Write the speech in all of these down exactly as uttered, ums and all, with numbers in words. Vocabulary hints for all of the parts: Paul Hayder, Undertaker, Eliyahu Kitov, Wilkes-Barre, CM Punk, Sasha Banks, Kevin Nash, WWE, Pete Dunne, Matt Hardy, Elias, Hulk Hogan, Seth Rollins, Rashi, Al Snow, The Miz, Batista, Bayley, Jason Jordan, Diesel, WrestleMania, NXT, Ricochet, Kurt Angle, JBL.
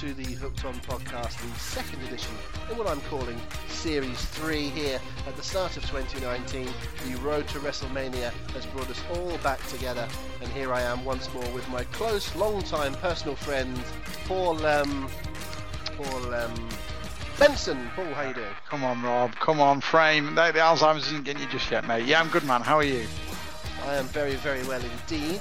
To the Hooked On podcast, the second edition in what I'm calling Series three here at the start of twenty nineteen. The road to WrestleMania has brought us all back together, and here I am once more with my close, long-time personal friend, Paul, um, Paul, um, Benson. Paul Hayder. Come on, Rob. Come on, frame. No, the Alzheimer's isn't getting you just yet, mate. Yeah, I'm good, man. How are you? I am very, very well indeed.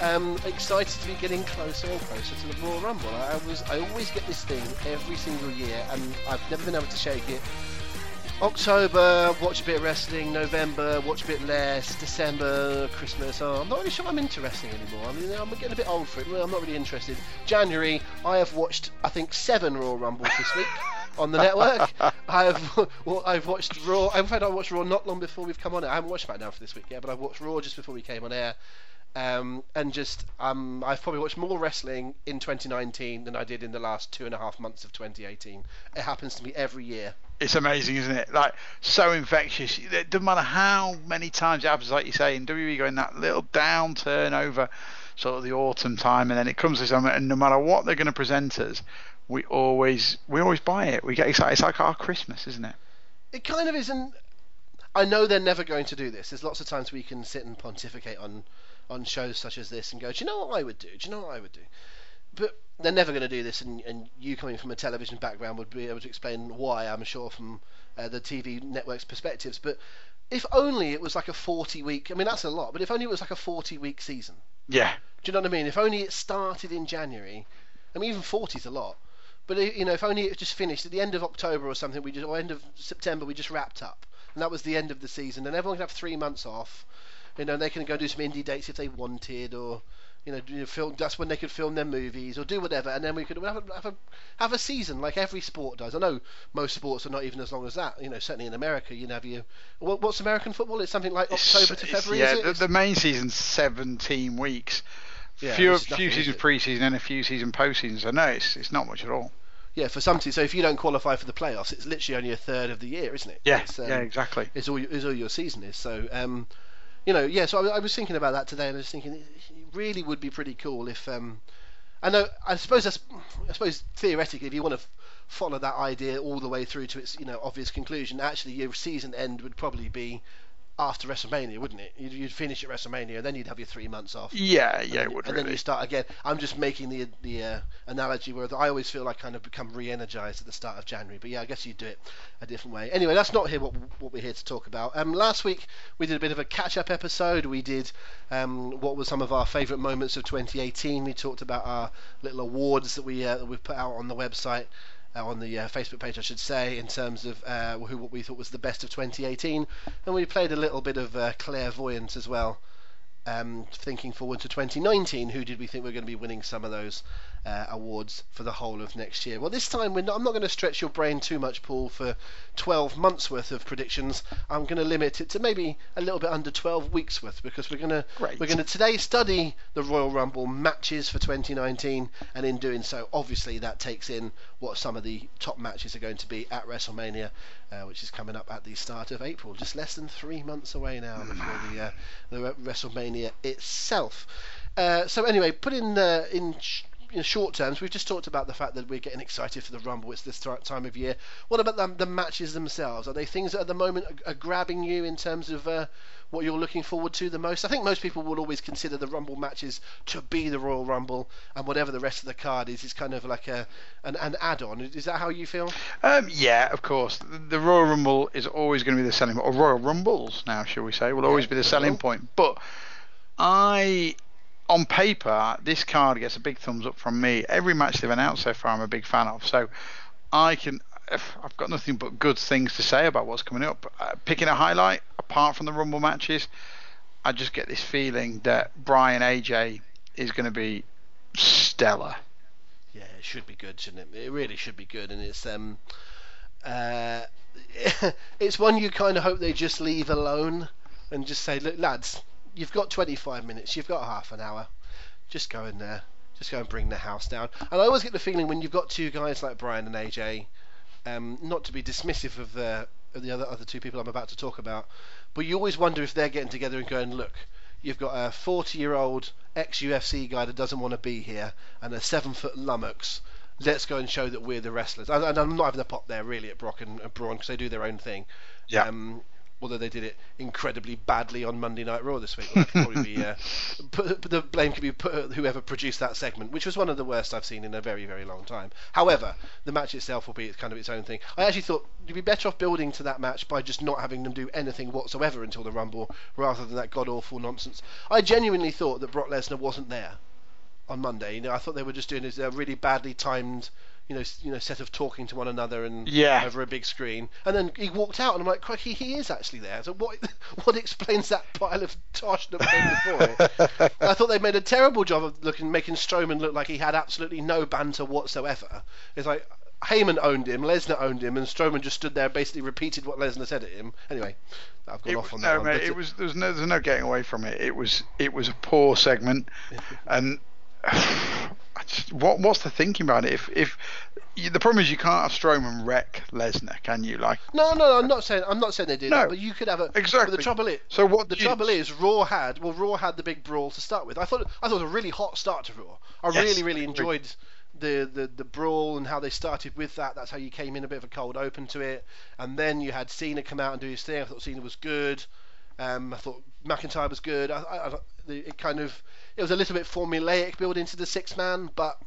Um, excited to be getting closer and closer to the Royal Rumble. I, I was, I always get this thing every single year, and I've never been able to shake it. October, watch a bit of wrestling. November, watch a bit less. December, Christmas. Oh, I'm not really sure I'm into wrestling anymore. I mean, I'm getting a bit old for it. Well, I'm not really interested. January, I have watched, I think, seven Royal Rumbles this week on the network. I've, well, I've watched Raw. I'm afraid I watched Raw not long before we've come on air. I haven't watched SmackDown for this week yet, but I watched Raw just before we came on air. Um, and just, um, I've probably watched more wrestling in twenty nineteen than I did in the last two and a half months of twenty eighteen. It happens to me every year. It's amazing, isn't it? Like, so infectious. It doesn't matter how many times it happens, like you say, in W W E going that little downturn over sort of the autumn time, and then it comes to summer, and no matter what they're going to present us, we always, we always buy it. We get excited. It's like our Christmas, isn't it? It kind of isn't. I know they're never going to do this. There's lots of times we can sit and pontificate on on shows such as this and go, do you know what I would do? Do you know what I would do? But they're never going to do this, and, and you coming from a television background would be able to explain why, I'm sure, from uh, the T V network's perspectives. But if only it was like a forty-week... I mean, that's a lot, but if only it was like a forty-week season. Yeah. Do you know what I mean? If only it started in January. I mean, even forty is a lot. But, you know, if only it just finished at the end of October or something, we just, or end of September, we just wrapped up. And that was the end of the season. And everyone could have three months off. You know, they can go do some indie dates if they wanted, or you know, film. That's when they could film their movies or do whatever, and then we could have a, have a have a season like every sport does. I know most sports are not even as long as that. You know, certainly in America, you have your what's American football? It's something like October it's, to February. Yeah, is it? the, the main season's seventeen weeks. Yeah, few few seasons pre-season and a few season post-seasons. I know it's it's not much at all. Yeah, for some teams. So if you don't qualify for the playoffs, it's literally only a third of the year, isn't it? Yeah, um, yeah, exactly. It's all is all your season is. So. Um, You know, yeah, so I was thinking about that today, and I was thinking it really would be pretty cool if, um, I know, I suppose, that's, I suppose theoretically, if you want to f- follow that idea all the way through to its, you know, obvious conclusion, actually your season end would probably be after WrestleMania, wouldn't it? You'd, you'd finish at WrestleMania, and then you'd have your three months off. Yeah, yeah, it would and really. Then you start again. I'm just making the the uh, analogy where I always feel I kind of become re-energised at the start of January, but yeah, I guess you'd do it a different way. Anyway, that's not here what what we're here to talk about. Um, last week we did a bit of a catch-up episode. We did um, what were some of our favourite moments of twenty eighteen. We talked about our little awards that we uh, we put out on the website. Uh, on the uh, Facebook page, I should say, in terms of uh, who what we thought was the best of twenty eighteen, and we played a little bit of uh, clairvoyance as well, um, thinking forward to twenty nineteen. Who did we think were going to be winning some of those uh, awards for the whole of next year? Well, this time we're not, I'm not going to stretch your brain too much, Paul, for twelve months worth of predictions. I'm going to limit it to maybe a little bit under twelve weeks worth, because we're going to we're going to today study the Royal Rumble matches for twenty nineteen, and in doing so, obviously that takes in what some of the top matches are going to be at WrestleMania, uh, which is coming up at the start of April, just less than three months away now before the uh, the WrestleMania itself. Uh, so anyway, put in uh, in in short terms, we've just talked about the fact that we're getting excited for the Rumble. It's this time of year. What about the, the matches themselves? Are they things that at the moment are, are grabbing you in terms of uh, what you're looking forward to the most? I think most people will always consider the Rumble matches to be the Royal Rumble, and whatever the rest of the card is, is kind of like a an, an add-on. Is that how you feel? Um, yeah, of course. The, the Royal Rumble is always going to be the selling point, or Royal Rumbles now, shall we say, will always yeah, be the selling cool. point. But I... on paper, this card gets a big thumbs up from me. Every match they've announced so far, I'm a big fan of. So I can, I've got nothing but good things to say about what's coming up. Uh, picking a highlight, apart from the Rumble matches, I just get this feeling that Bryan A J is going to be stellar. Yeah, it should be good, shouldn't it? It really should be good. And it's... um, uh, it's one you kind of hope they just leave alone and just say, look, lads... you've got twenty-five minutes, you've got half an hour. Just go in there. Just go and bring the house down. And I always get the feeling when you've got two guys like Bryan and A J, um, not to be dismissive of the of the other, other two people I'm about to talk about, but you always wonder if they're getting together and going, look, you've got a forty-year-old ex-U F C guy that doesn't want to be here and a seven-foot lummox. Let's go and show that we're the wrestlers. And, and I'm not having a pop there, really, at Brock and, and Braun, because they do their own thing. Yeah. Um, although they did it incredibly badly on Monday Night Raw this week. Well, that could probably be, uh, put, the blame could be put at whoever produced that segment, which was one of the worst I've seen in a very, very long time. However, the match itself will be kind of its own thing. I actually thought you'd be better off building to that match by just not having them do anything whatsoever until the Rumble, rather than that god-awful nonsense. I genuinely thought that Brock Lesnar wasn't there on Monday. You know, I thought they were just doing this uh, really badly timed... you know, you know, set of talking to one another and yeah. over a big screen, and then he walked out, and I'm like, crikey, he is actually there. So what? What explains that pile of tosh that came before it? I thought they made a terrible job of looking, making Strowman look like he had absolutely no banter whatsoever. It's like Heyman owned him, Lesnar owned him, and Strowman just stood there and basically repeated what Lesnar said at him. Anyway, I've gone it, off on that. No, one, mate, it was there's no there's no getting away from it. It was it was a poor segment, and. What what's the thinking about it? If if you, the problem is you can't have Strowman wreck Lesnar, can you? Like no, no, no I'm not saying I'm not saying they do no, that, but you could have a exactly. But the trouble is, so what? The you, trouble is, Raw had well, Raw had the big brawl to start with. I thought I thought it was a really hot start to Raw. I yes, really really enjoyed the, the the brawl and how they started with that. That's how you came in a bit of a cold open to it, and then you had Cena come out and do his thing. I thought Cena was good. Um, I thought McIntyre was good. I, I, I, it kind of it was a little bit formulaic building to the six man, but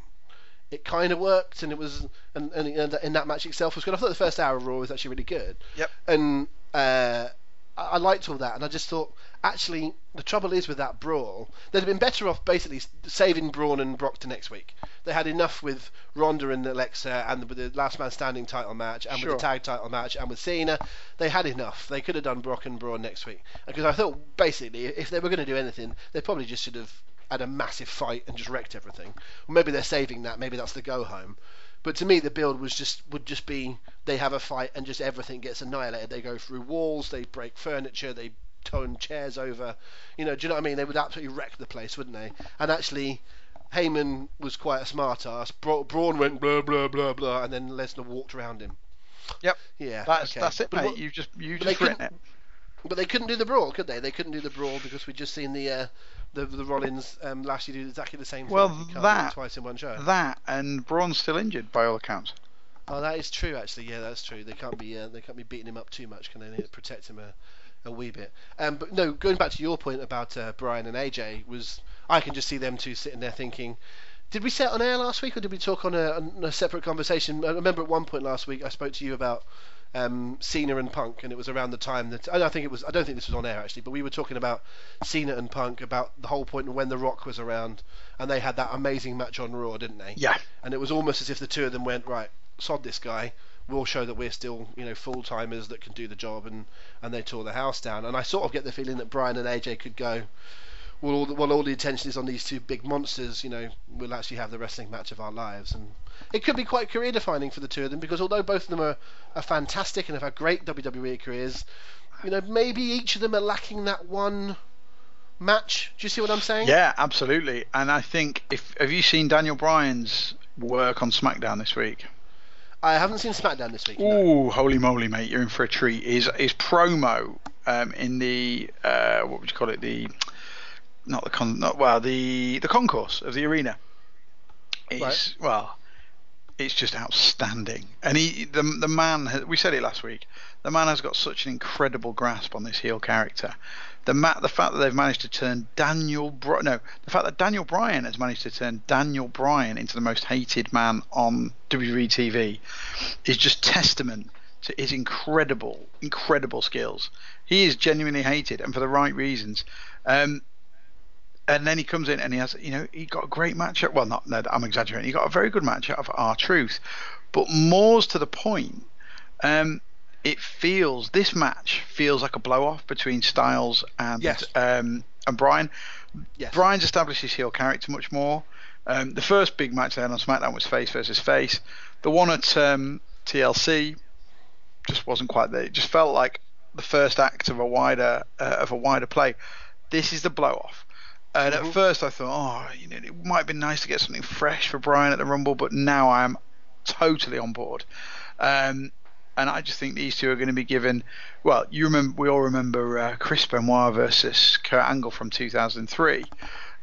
it kind of worked, and it was and and, and in that match itself was good. I thought the first hour of Raw was actually really good. Yep. And uh, I, I liked all that, and I just thought actually the trouble is with that brawl, they'd have been better off basically saving Braun and Brock to next week. They had enough with Ronda and Alexa and with the last man standing title match and sure. with the tag title match and with Cena. They had enough. They could have done Brock and Braun next week, because I thought basically if they were going to do anything they probably just should have had a massive fight and just wrecked everything. Or maybe they're saving that, maybe that's the go home. But to me, the build was just would just be they have a fight and just everything gets annihilated. They go through walls, they break furniture, they towing chairs over, you know, do you know what I mean? They would absolutely wreck the place, wouldn't they? And actually, Heyman was quite a smart ass. Bra- Braun went blah blah blah blah, and then Lesnar walked around him. Yep. Yeah. That's okay. That's it, but mate. What, you just you just written it. But they couldn't do the brawl, could they? They couldn't do the brawl because we'd just seen the uh, the, the Rollins um, Lashley do exactly the same thing. Well, that twice in one show. That and Braun's still injured by all accounts. Oh, that is true. Actually, yeah, that's true. They can't be uh, they can't be beating him up too much, can they? They protect him. Uh, a wee bit um, but no, going back to your point about uh, Bryan and A J, was I can just see them two sitting there thinking, did we set on air last week or did we talk on a, on a separate conversation? I remember at one point last week I spoke to you about um, Cena and Punk, and it was around the time that I don't think it was I don't think this was on air actually, but we were talking about Cena and Punk, about the whole point when The Rock was around and they had that amazing match on Raw, didn't they? Yeah. And it was almost as if the two of them went, right, sod this guy, we'll show that we're still, you know, full-timers that can do the job, and, and they tore the house down. And I sort of get the feeling that Bryan and A J could go, well all, the, well, all the attention is on these two big monsters, you know, we'll actually have the wrestling match of our lives. And it could be quite career-defining for the two of them, because although both of them are, are fantastic and have had great W W E careers, you know, maybe each of them are lacking that one match. Do you see what I'm saying? Yeah, absolutely. And I think, if have you seen Daniel Bryan's work on SmackDown this week? I haven't seen SmackDown this week. No. Ooh, holy moly, mate! You're in for a treat. His his promo um, in the uh, what would you call it? The not the con, not well the the concourse of the arena. is right. well, it's just outstanding. And he, the the man, we said it last week, the man has got such an incredible grasp on this heel character. The ma- the fact that they've managed to turn Daniel Bry- no, the fact that Daniel Bryan has managed to turn Daniel Bryan into the most hated man on W W E T V is just testament to his incredible, incredible skills. He is genuinely hated, and for the right reasons. Um, and then he comes in and he has, you know, he got a great matchup. Well, not, no, I'm exaggerating. He got a very good matchup of R-Truth, but more's to the point. Um, it feels this match feels like a blow off between Styles and yes. um, and Bryan. Yes. Bryan's established his heel character much more. Um, the first big match they had on SmackDown was face versus face. The one at um, T L C. Just wasn't quite there. It just felt like the first act of a wider uh, of a wider play. This is the blow off. And at first I thought, oh, you know, it might have been nice to get something fresh for Bryan at the Rumble, but now I am totally on board. Um, and I just think these two are going to be given. Well, you remember, we all remember uh, Chris Benoit versus Kurt Angle from two thousand three.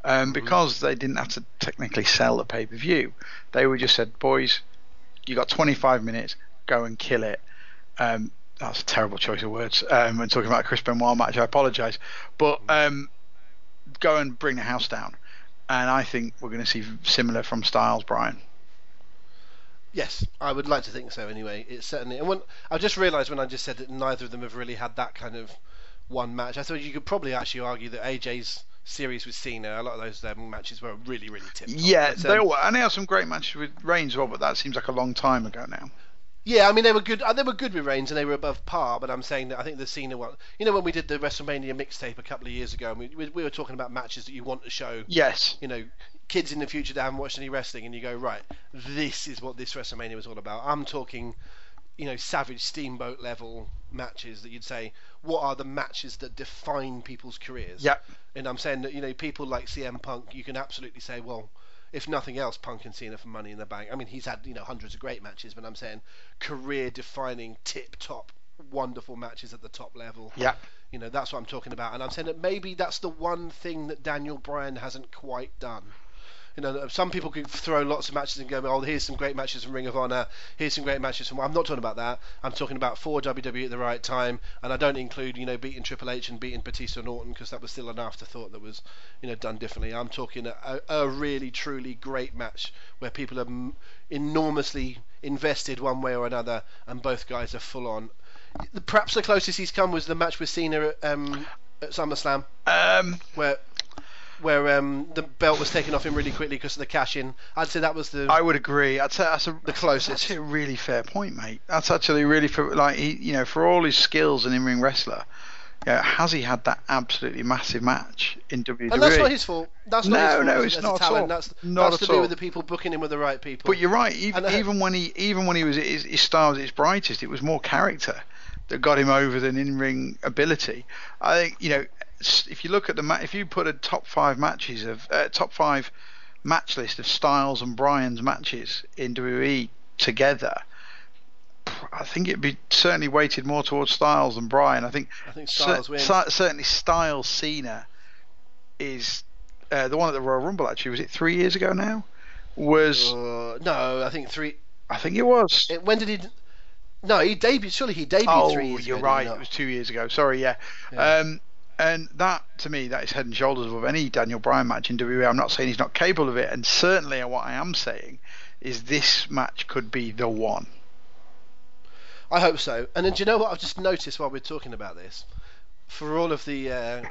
Um, because they didn't have to technically sell the pay per view, they were just said, boys, you got twenty-five minutes, go and kill it. Um, that's a terrible choice of words um, when talking about a Chris Benoit match, I apologise, but um, go and bring the house down. And I think we're going to see similar from Styles Bryan. Yes, I would like to think so anyway. It's certainly, and when I just realised when I just said that neither of them have really had that kind of one match, I thought you could probably actually argue that A J's series with Cena, a lot of those um, matches were really really tip top. Yeah, but, um, they were, and they had some great matches with Reigns as well, but that seems like a long time ago now. Yeah, I mean, they were good They were good with Reigns and they were above par, but I'm saying that I think the Cena one... You know, when we did the WrestleMania mixtape a couple of years ago, and we, we, we were talking about matches that you want to show... Yes. You know, kids in the future that haven't watched any wrestling, and you go, right, this is what this WrestleMania was all about. I'm talking, you know, Savage Steamboat level matches that you'd say, what are the matches that define people's careers? Yeah. And I'm saying that, you know, people like C M Punk, you can absolutely say, well... If nothing else, Punk and Cena for Money in the Bank. I mean, he's had, you know, hundreds of great matches, but I'm saying career-defining, tip-top, wonderful matches at the top level. Yeah. You know, that's what I'm talking about. And I'm saying that maybe that's the one thing that Daniel Bryan hasn't quite done. You know, some people could throw lots of matches and go, oh, here's some great matches from Ring of Honor. Here's some great matches from... I'm not talking about that. I'm talking about for W W E at the right time. And I don't include, you know, beating Triple H and beating Batista and Orton, because that was still an afterthought that was, you know, done differently. I'm talking a, a really, truly great match where people are enormously invested one way or another and both guys are full on. Perhaps the closest he's come was the match with Cena at, um, at SummerSlam. Um... Where... Where um, the belt was taken off him really quickly because of the cash in. I'd say that was the. I would agree. I'd say that's a, the closest. That's actually a really fair point, mate. That's actually really for like he, you know, for all his skills as an in-ring wrestler, you know, has he had that absolutely massive match in W W E? And that's not his fault. That's not no, his fault. No, no, it's not at all. That's, not that's at to do with the people booking him with the right people. But you're right. Even, and, uh, even when he even when he was his, his style was at its brightest, it was more character that got him over than in-ring ability. I think you know. If you look at the ma- if you put a top five matches of uh, top five match list of Styles and Bryan's matches in W W E together, I think it'd be certainly weighted more towards Styles than Bryan. I think I think Styles cer- wins. Cer- certainly Styles Cena is uh, the one at the Royal Rumble. Actually, was it three years ago now? Was uh, no, I think three. I think it was. It, when did he? D- no, he debuted. Surely he debuted oh, three years ago. Oh, you're right. It was two years ago. Sorry, yeah. yeah. Um, And that, to me, that is head and shoulders above any Daniel Bryan match in W W E. I'm not saying he's not capable of it, and certainly what I am saying is this match could be the one. I hope so. And then do you know what I've just noticed while we're talking about this? For all of the uh,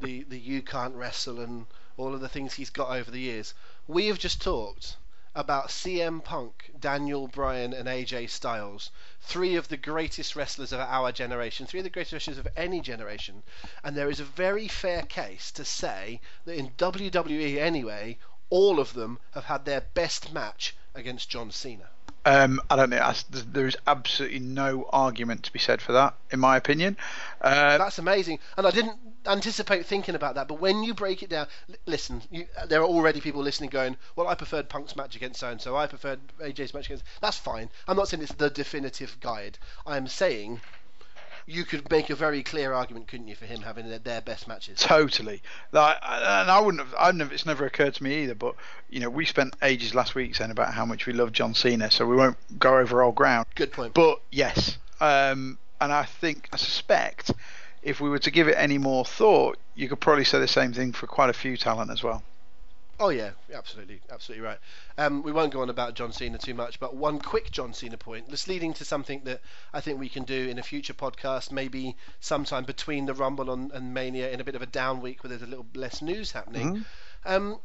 the the you can't wrestle and all of the things he's got over the years, we have just talked about C M Punk, Daniel Bryan and A J Styles, three of the greatest wrestlers of our generation, three of the greatest wrestlers of any generation, and there is a very fair case to say that in W W E anyway, all of them have had their best match against John Cena. Um, I don't know. There is absolutely no argument to be said for that, in my opinion. Uh, That's amazing, and I didn't anticipate thinking about that. But when you break it down, l- listen, you, there are already people listening going, "Well, I preferred Punk's match against so and so. I preferred A J's match against." That's fine. I'm not saying it's the definitive guide. I am saying you could make a very clear argument, couldn't you, for him having their, their best matches? Totally. Like, and I wouldn't have. I've never. It's never occurred to me either. But you know, we spent ages last week saying about how much we love John Cena, so we won't go over old ground. Good point. But yes, um, and I think I suspect if we were to give it any more thought, you could probably say the same thing for quite a few talent as well. Oh yeah, absolutely, absolutely right. Um, we won't go on about John Cena too much, but one quick John Cena point, that's leading to something that I think we can do in a future podcast, maybe sometime between the Rumble and, and Mania, in a bit of a down week where there's a little less news happening. Mm-hmm. Um,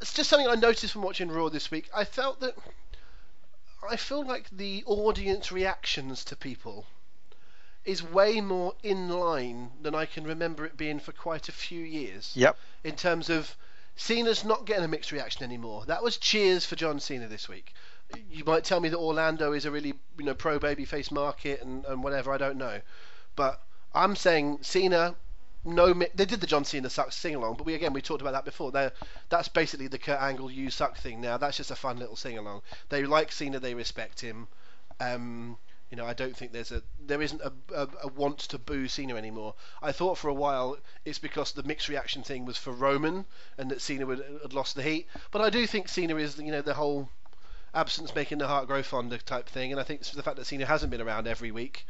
it's just something I noticed from watching Raw this week. I felt that I feel like the audience reactions to people is way more in line than I can remember it being for quite a few years. Yep. In terms of Cena's not getting a mixed reaction anymore. That was cheers for John Cena this week. You might tell me that Orlando is a really, you know, pro babyface market and, and whatever, I don't know. But I'm saying Cena, no, mi- they did the John Cena sucks sing-along, but we again, we talked about that before. They're, that's basically the Kurt Angle you suck thing now. That's just a fun little sing-along. They like Cena, they respect him. Um, you know, I don't think there's a, there isn't a, a, a want to boo Cena anymore. I thought for a while it's because the mixed reaction thing was for Roman and that Cena would, had lost the heat. But I do think Cena is, you know, the whole absence making the heart grow fonder type thing. And I think the fact that Cena hasn't been around every week,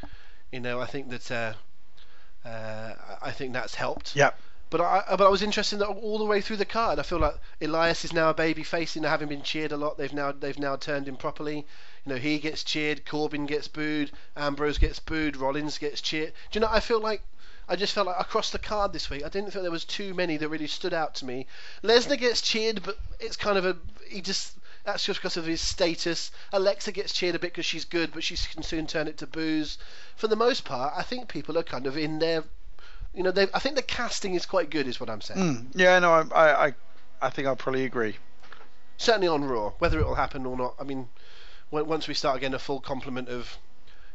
you know, I think that uh, uh, I think that's helped. Yeah. But I, but I was interested in that all the way through the card. I feel like Elias is now a baby face, you know, having been cheered a lot. They've now they've now turned him properly. You know, he gets cheered, Corbin gets booed, Ambrose gets booed, Rollins gets cheered. Do you know, I feel like, I just felt like across the card this week, I didn't feel there was too many that really stood out to me. Lesnar gets cheered, but it's kind of a, he just, that's just because of his status. Alexa gets cheered a bit because she's good, but she can soon turn it to boos. For the most part, I think people are kind of in their, you know, they, I think the casting is quite good is what I'm saying. Mm, yeah, no, I, I, I, I think I'll probably agree. Certainly on Raw, whether it will happen or not, I mean, once we start getting a full complement of,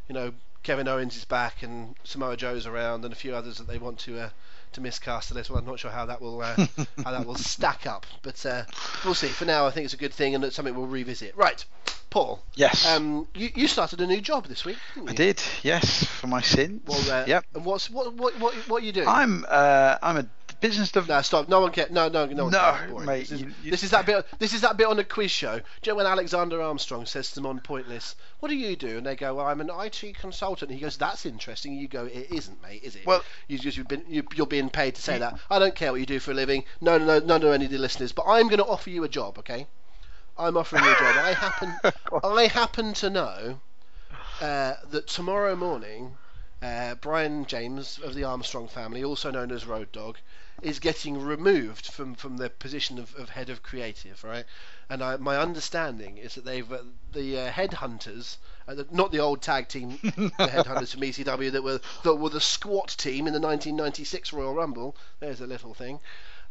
you know, Kevin Owens is back and Samoa Joe's around and a few others that they want to uh, to miscast a little, I'm not sure how that will uh, how that will stack up, but uh, we'll see. For now, I think it's a good thing and it's something we'll revisit. Right, Paul. Yes. Um, you you started a new job this week, didn't you? I did. Yes, for my sins. Well, uh, yep. And what's what what what what are you doing? I'm uh I'm a business dev- no stop no one cares no no no one no cares. Mate, this, you, you... this is that bit this is that bit on a quiz show. Do you know when Alexander Armstrong says to them on Pointless, what do you do? And they go, well, I'm an I T consultant. And he goes, that's interesting. And you go, it isn't, mate, is it? Well, you just, you've been, you, you're being paid to say that. I don't care what you do for a living. No, no, no, none of any of the listeners. But I'm going to offer you a job, okay? I'm offering you a job. I happen I happen to know uh, that tomorrow morning uh, Brian James of the Armstrong family, also known as Road Dogg, is getting removed from, from the position of, of head of creative, right? And I, my understanding is that they've uh, the uh, headhunters, uh, the, not the old tag team, the headhunters from E C W that were that were the squat team in the nineteen ninety-six Royal Rumble. There's a little thing.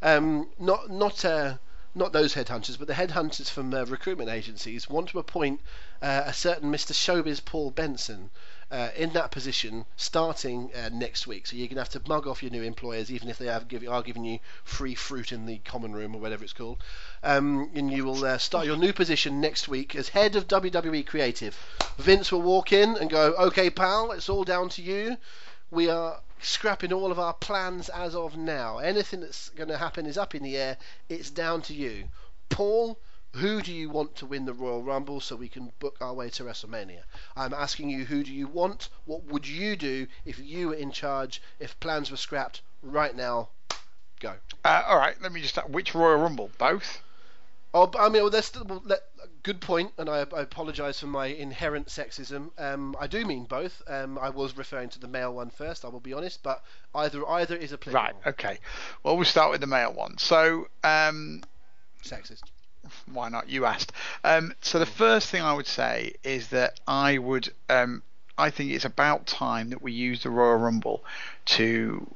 Um, not not uh, not those headhunters, but the headhunters from uh, recruitment agencies want to appoint uh, a certain Mister Showbiz Paul Benson. Uh, in that position starting uh, next week, so you're going to have to mug off your new employers, even if they have give, are giving you free fruit in the common room or whatever it's called, um, and you will uh, start your new position next week as head of W W E Creative. Vince will walk in and go, okay pal, it's all down to you. We are scrapping all of our plans as of now. Anything that's going to happen is up in the air. It's down to you, Paul. Who do you want to win the Royal Rumble so we can book our way to WrestleMania? I'm asking you, who do you want? What would you do if you were in charge, if plans were scrapped right now? Go. Uh, all right, let me just... Which Royal Rumble? Both? Oh, I mean, well, that's... Well, let, good point, and I, I apologise for my inherent sexism. Um, I do mean both. Um, I was referring to the male one first, I will be honest, but either either is applicable. Right, okay. Well, we'll start with the male one. So... Um... Sexist. Why not? You asked. Um, so the first thing I would say is that I would, um, I think it's about time that we use the Royal Rumble to,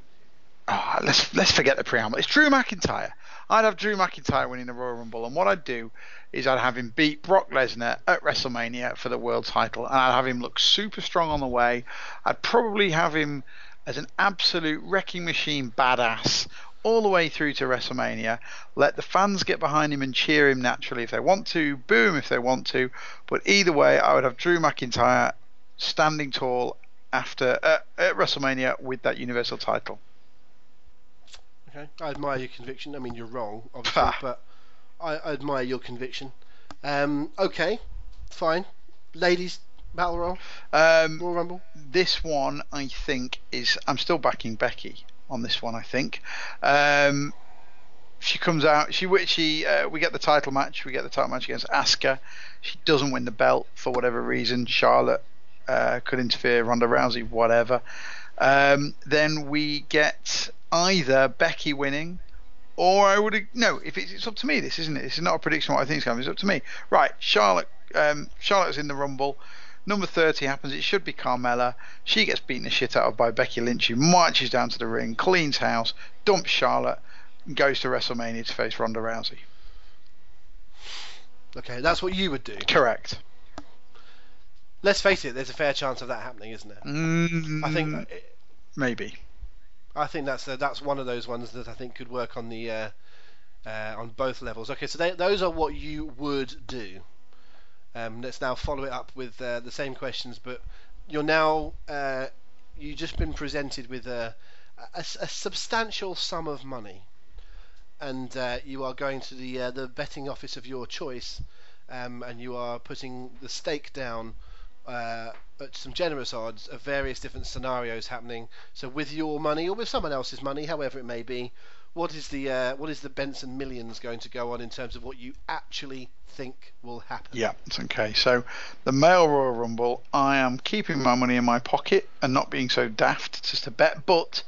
oh, let's let's forget the preamble. It's Drew McIntyre. I'd have Drew McIntyre winning the Royal Rumble, and what I'd do is I'd have him beat Brock Lesnar at WrestleMania for the world title, and I'd have him look super strong on the way. I'd probably have him as an absolute wrecking machine badass all the way through to WrestleMania. Let the fans get behind him and cheer him naturally if they want to, boo him if they want to, but either way I would have Drew McIntyre standing tall after uh, at WrestleMania with that Universal title. Okay, I admire your conviction. I mean, you're wrong, obviously, but I, I admire your conviction. Um, okay, fine. Ladies, Battle Royal, um, Royal Rumble. This one, I think, is... I'm still backing Becky on this one, I think. Um, she comes out... She, she uh, We get the title match. We get the title match against Asuka. She doesn't win the belt for whatever reason. Charlotte uh, could interfere. Ronda Rousey, whatever. Um, then we get... either Becky winning, or I would no. If it's, it's up to me, this isn't it. It's not a prediction. What I think is going to be, it's up to me. Right, Charlotte. Um, Charlotte's in the Rumble. Number thirty happens. It should be Carmella. She gets beaten the shit out of by Becky Lynch, who marches down to the ring, cleans house, dumps Charlotte, and goes to WrestleMania to face Ronda Rousey. Okay, that's what you would do. Correct. Let's face it. There's a fair chance of that happening, isn't there? Mm, I think it, maybe. I think that's uh, that's one of those ones that I think could work on the uh, uh, on both levels. Okay, so they, those are what you would do. Um, let's now follow it up with uh, the same questions, but you're now uh, you've just been presented with a, a, a substantial sum of money, and uh, you are going to the uh, the betting office of your choice, um, and you are putting the stake down. Uh, at some generous odds of various different scenarios happening. So with your money or with someone else's money, however it may be, what is the uh, what is the Benson Millions going to go on in terms of what you actually think will happen? Yeah, it's okay. So the male Royal Rumble, I am keeping my money in my pocket and not being so daft just to bet. But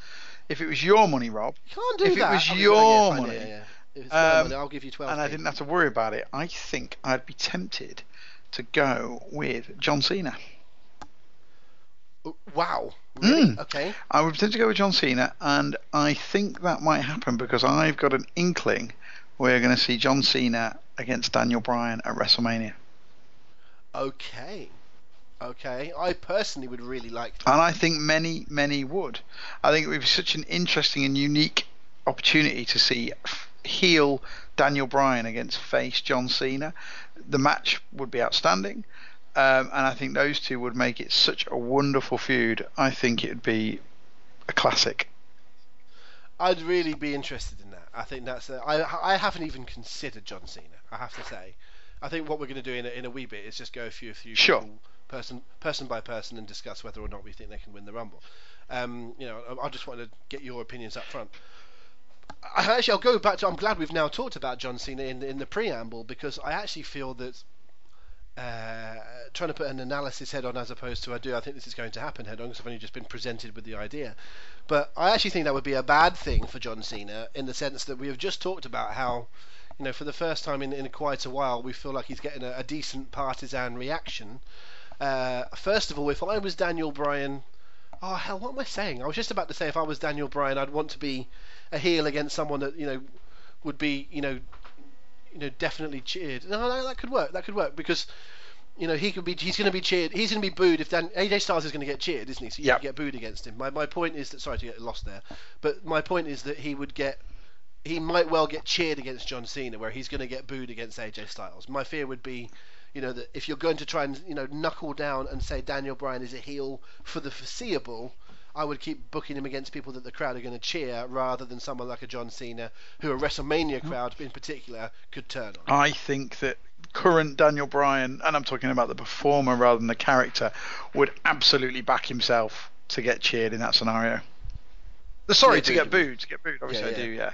if it was your money, Rob, you can't do if that. It was I mean, your yeah, money, yeah, yeah. If it's um, money, I'll give you twelve. And I didn't have to worry about it. I think I'd be tempted to go with John Cena. Wow. Really? Mm. Okay. I would tend to go with John Cena, and I think that might happen because I've got an inkling we're going to see John Cena against Daniel Bryan at WrestleMania. Okay. Okay. I personally would really like that. And I think many, many would. I think it would be such an interesting and unique opportunity to see heel Daniel Bryan against face John Cena. The match would be outstanding, um, and I think those two would make it such a wonderful feud. I think it would be a classic. I'd really be interested in that. I think that's. A, I I haven't even considered John Cena. I have to say, I think what we're going to do in a, in a wee bit is just go a few a few sure. people, person person by person and discuss whether or not we think they can win the Rumble. Um, you know, I, I just wanted to get your opinions up front. Actually, I'll go back to. I'm glad we've now talked about John Cena in the, in the preamble because I actually feel that uh, trying to put an analysis head on as opposed to I do. I think this is going to happen head on because I've only just been presented with the idea. But I actually think that would be a bad thing for John Cena in the sense that we have just talked about how, you know, for the first time in, in quite a while, we feel like he's getting a, a decent partisan reaction. Uh, first of all, if I was Daniel Bryan. Oh, hell, what am I saying? I was just about to say if I was Daniel Bryan, I'd want to be a heel against someone that, you know, would be, you know, you know, definitely cheered. No, no, that could work. That could work because, you know, he could be. He's going to be cheered. He's going to be booed if Dan, A J Styles is going to get cheered, isn't he? So you yep. get booed against him. My my point is that, sorry to get lost there, but my point is that he would get, he might well get cheered against John Cena, where he's going to get booed against A J Styles. My fear would be, you know, that if you're going to try and, you know, knuckle down and say Daniel Bryan is a heel for the foreseeable, I would keep booking him against people that the crowd are going to cheer rather than someone like a John Cena, who a WrestleMania crowd in particular could turn on. I think that current Daniel Bryan, and I'm talking about the performer rather than the character, would absolutely back himself to get cheered in that scenario. Sorry, to get booed. To get booed, obviously yeah, yeah. I do, yeah.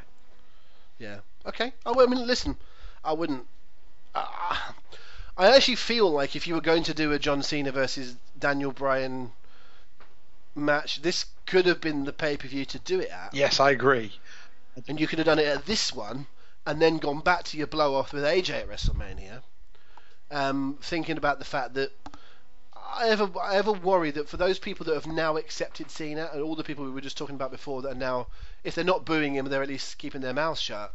Yeah. Okay. Oh, I mean, listen, I wouldn't... Uh, I actually feel like if you were going to do a John Cena versus Daniel Bryan match, this could have been the pay-per-view to do it at. Yes, I agree. And you could have done it at this one and then gone back to your blow-off with A J at WrestleMania, um, thinking about the fact that I ever, I ever worry that for those people that have now accepted Cena and all the people we were just talking about before that are now, if they're not booing him, they're at least keeping their mouths shut,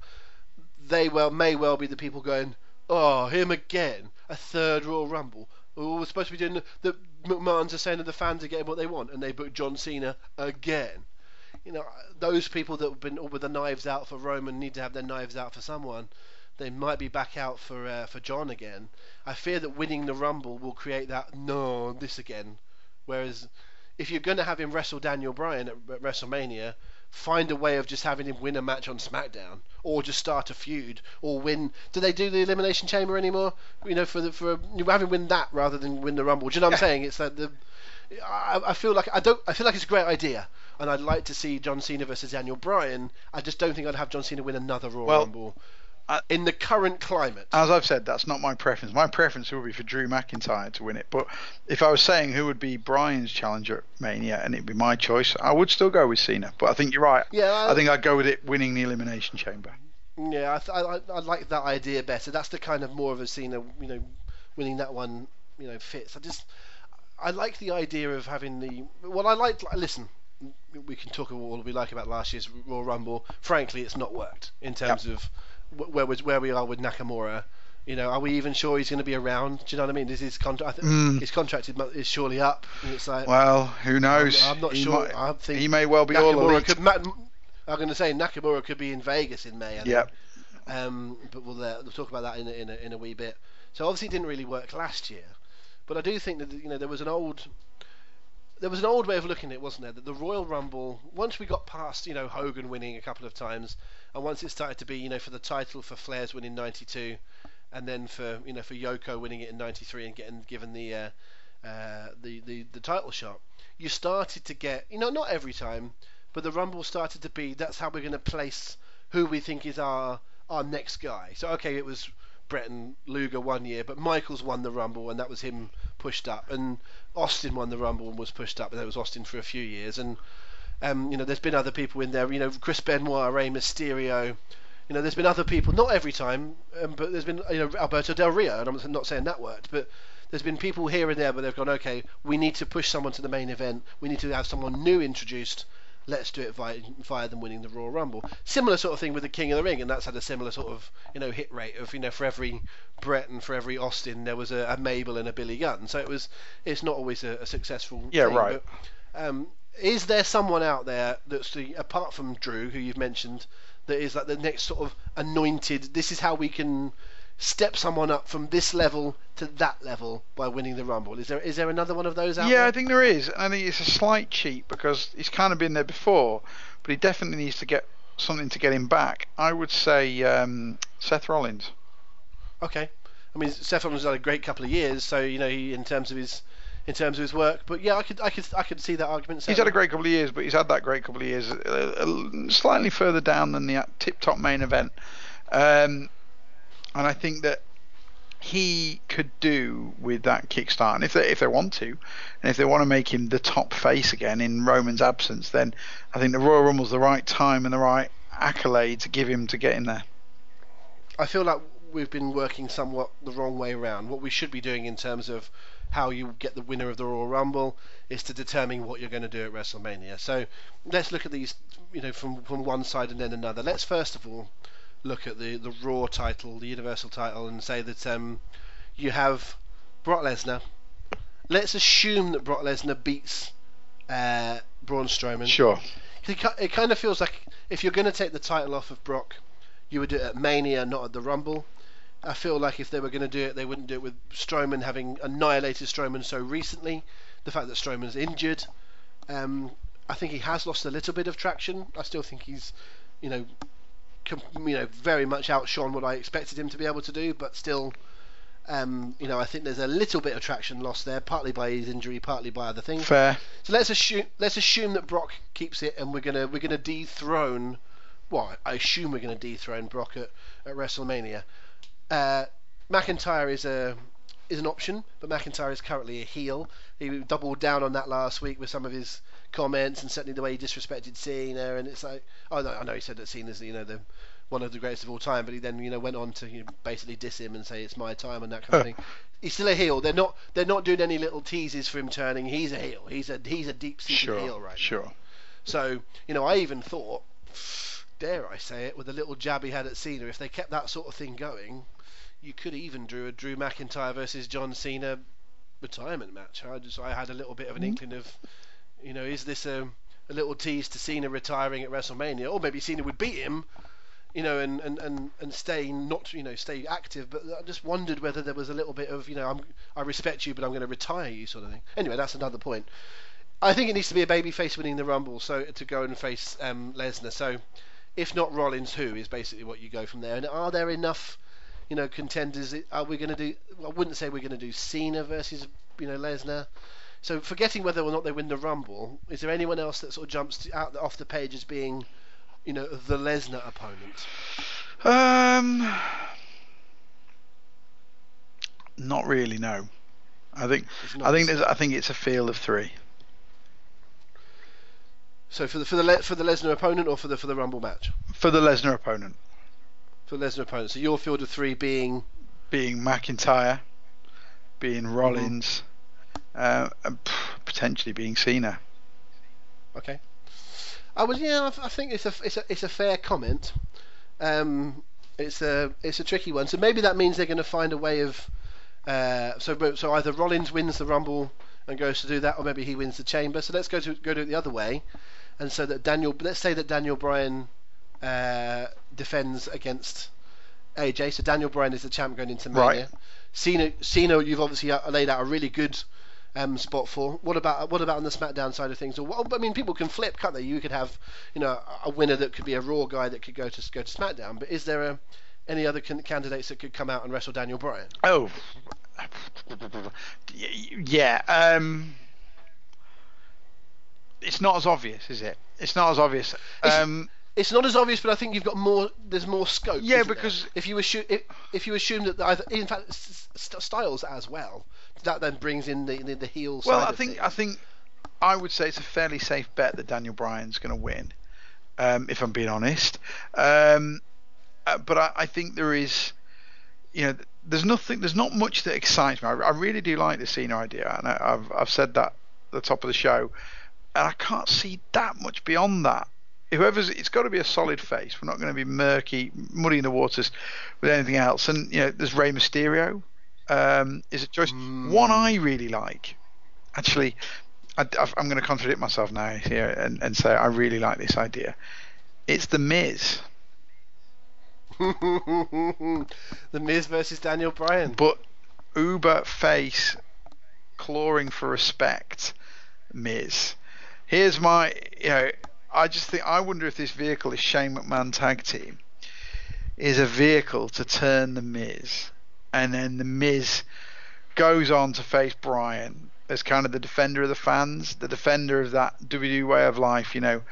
they well may well be the people going, oh, him again. A third Royal Rumble. Oh, we're supposed to be doing the, the McMahons are saying that the fans are getting what they want, and they book John Cena again. You know, those people that have been all with the knives out for Roman need to have their knives out for someone. They might be back out for uh, for John again. I fear that winning the Rumble will create that no, this again. Whereas if you're going to have him wrestle Daniel Bryan at, at WrestleMania, find a way of just having him win a match on SmackDown, or just start a feud, or win. Do they do the Elimination Chamber anymore? You know, for the, for you have him win that rather than win the Rumble. Do you know what I'm saying? It's like the. I, I feel like I don't. I feel like it's a great idea, and I'd like to see John Cena versus Daniel Bryan. I just don't think I'd have John Cena win another Royal well, Rumble. Uh, in the current climate, as I've said, that's not my preference. My preference would be for Drew McIntyre to win it. But if I was saying who would be Bryan's challenger at Mania, and it'd be my choice, I would still go with Cena. But I think you're right. Yeah, I, I think I'd go with it winning the Elimination Chamber. Yeah, I, th- I I like that idea better. That's the kind of more of a Cena, you know, winning that one, you know, fits. I just I like the idea of having the. Well, I like. Listen, we can talk about what we like about last year's Royal Rumble. Frankly, it's not worked in terms yep. of. Where was where we are with Nakamura? You know, are we even sure he's going to be around? Do you know what I mean? Is his contract? Mm. His contract is surely up. And it's like, well, who knows? I'm, I'm not he sure. Might, I think he may well be Nakamura all elite. Could, I'm going to say Nakamura could be in Vegas in May. I yep. think. Um, but we'll, uh, we'll talk about that in a, in a, in a wee bit. So obviously, it didn't really work last year, but I do think that you know there was an old. There was an old way of looking at it, wasn't there? That the Royal Rumble, once we got past, you know, Hogan winning a couple of times, and once it started to be, you know, for the title for Flair's win in ninety-two, and then for, you know, for Yoko winning it in ninety-three and getting given the, uh, uh, the the the title shot, you started to get, you know, not every time, but the Rumble started to be. That's how we're going to place who we think is our our next guy. So okay, it was Bret and Luger one year, but Michaels won the Rumble and that was him pushed up, and Austin won the Rumble and was pushed up, and that was Austin for a few years, and um, you know there's been other people in there, you know Chris Benoit, Rey Mysterio, you know there's been other people, not every time, um, but there's been you know Alberto Del Rio, and I'm not saying that worked, but there's been people here and there where they've gone, okay, we need to push someone to the main event, we need to have someone new introduced. Let's do it via, via them winning the Royal Rumble. Similar sort of thing with the King of the Ring, and that's had a similar sort of you know hit rate of you know for every Bret and for every Austin there was a, a Mabel and a Billy Gunn. So it was it's not always a, a successful. Yeah, thing, right. But, um, is there someone out there that's the, apart from Drew, who you've mentioned, that is like the next sort of anointed? This is how we can step someone up from this level to that level by winning the Rumble. Is there is there another one of those out yeah, there? Yeah, I think there is. I think it's a slight cheat because he's kind of been there before, but he definitely needs to get something to get him back. I would say um, Seth Rollins. Okay, I mean Seth Rollins has had a great couple of years, so you know he in terms of his in terms of his work. But yeah, I could I could I could see that argument. Certainly. He's had a great couple of years, but he's had that great couple of years uh, slightly further down than the tip-top main event. Um, And I think that he could do with that kickstart. And if they if they want to, and if they want to make him the top face again in Roman's absence, then I think the Royal Rumble's the right time and the right accolade to give him to get in there. I feel like we've been working somewhat the wrong way around. What we should be doing in terms of how you get the winner of the Royal Rumble is to determine what you're going to do at WrestleMania. So let's look at these, you know, from, from one side and then another. Let's first of all look at the, the Raw title, the Universal title, and say that um, you have Brock Lesnar. Let's assume that Brock Lesnar beats uh, Braun Strowman. Sure. It, it kind of feels like if you're going to take the title off of Brock, you would do it at Mania, not at the Rumble. I feel like if they were going to do it, they wouldn't do it with Strowman, having annihilated Strowman so recently. The fact that Strowman's injured. Um, I think he has lost a little bit of traction. I still think he's, you know... you know, very much outshone what I expected him to be able to do, but still, um, you know, I think there's a little bit of traction lost there, partly by his injury, partly by other things. Fair. So let's assume let's assume that Brock keeps it, and we're gonna we're gonna dethrone. Well, I assume we're gonna dethrone Brock at, at WrestleMania. Uh, McIntyre is a is an option, but McIntyre is currently a heel. He doubled down on that last week with some of his comments, and certainly the way he disrespected Cena, and it's like, oh no, I know he said that Cena's you know the one of the greatest of all time, but he then you know went on to you know, basically diss him and say it's my time and that kind oh. of thing. He's still a heel. They're not they're not doing any little teases for him turning. He's a heel. He's a he's a deep-seated sure, heel right sure. now. Sure. So you know, I even thought, dare I say it, with the little jab he had at Cena, if they kept that sort of thing going, you could even drew a Drew McIntyre versus John Cena retirement match. I just I had a little bit of an mm-hmm. inkling of. You know, is this a, a little tease to Cena retiring at WrestleMania, or maybe Cena would beat him, you know, and, and, and, and stay not, you know, stay active. But I just wondered whether there was a little bit of, you know, I'm, I respect you, but I'm going to retire you sort of thing. Anyway, that's another point. I think it needs to be a babyface winning the Rumble, so to go and face um, Lesnar. So if not Rollins, who is basically what you go from there. And are there enough, you know, contenders? Are we going to do? I wouldn't say we're going to do Cena versus, you know, Lesnar. So forgetting whether or not they win the Rumble, is there anyone else that sort of jumps out off the page as being, you know, the Lesnar opponent? Um, not really. No, I think I think there's, I think it's a field of three. So for the for the for the Lesnar opponent, or for the for the Rumble match? For the Lesnar opponent. For the Lesnar opponent. So your field of three being being McIntyre, being Rollins, mm-hmm. uh, and potentially being Cena. Okay. I was yeah. I think it's a it's a it's a fair comment. Um, it's a it's a tricky one. So maybe that means they're going to find a way of uh, so so either Rollins wins the Rumble and goes to do that, or maybe he wins the Chamber. So let's go to go to it the other way, and so that Daniel let's say that Daniel Bryan uh, defends against A J. So Daniel Bryan is the champ going into Mania. Right. Cena Cena you've obviously laid out a really good Um, spot for. What about what about on the SmackDown side of things? Or what, I mean, people can flip, can't they? You could have, you know, a winner that could be a Raw guy that could go to go to SmackDown. But is there a, any other can, candidates that could come out and wrestle Daniel Bryan? Oh, yeah. Um, it's not as obvious, is it? It's not as obvious. Um, it's, it's not as obvious, but I think you've got more. There's more scope. Yeah, because there? if you assume if, if you assume that either, in fact Styles as well. That then brings in the the, the heel well, side. Well, I think I think I would say it's a fairly safe bet that Daniel Bryan's going to win, um, if I'm being honest. Um, uh, but I, I think there is, you know, there's nothing, there's not much that excites me. I, I really do like the Cena idea, and I, I've I've said that at the top of the show, and I can't see that much beyond that. Whoever's, it's got to be a solid face. We're not going to be murky, muddying the waters with anything else. And you know, there's Rey Mysterio. Um, is a choice. Mm. One I really like. Actually, I, I'm going to contradict myself now here and, and say I really like this idea. It's The Miz. The Miz versus Daniel Bryan. But uber face, clawing for respect, Miz. Here's my, you know, I just think, I wonder if this vehicle, this Shane McMahon tag team, is a vehicle to turn The Miz. And then The Miz goes on to face Bryan as kind of the defender of the fans, the defender of that W W E way of life. You know,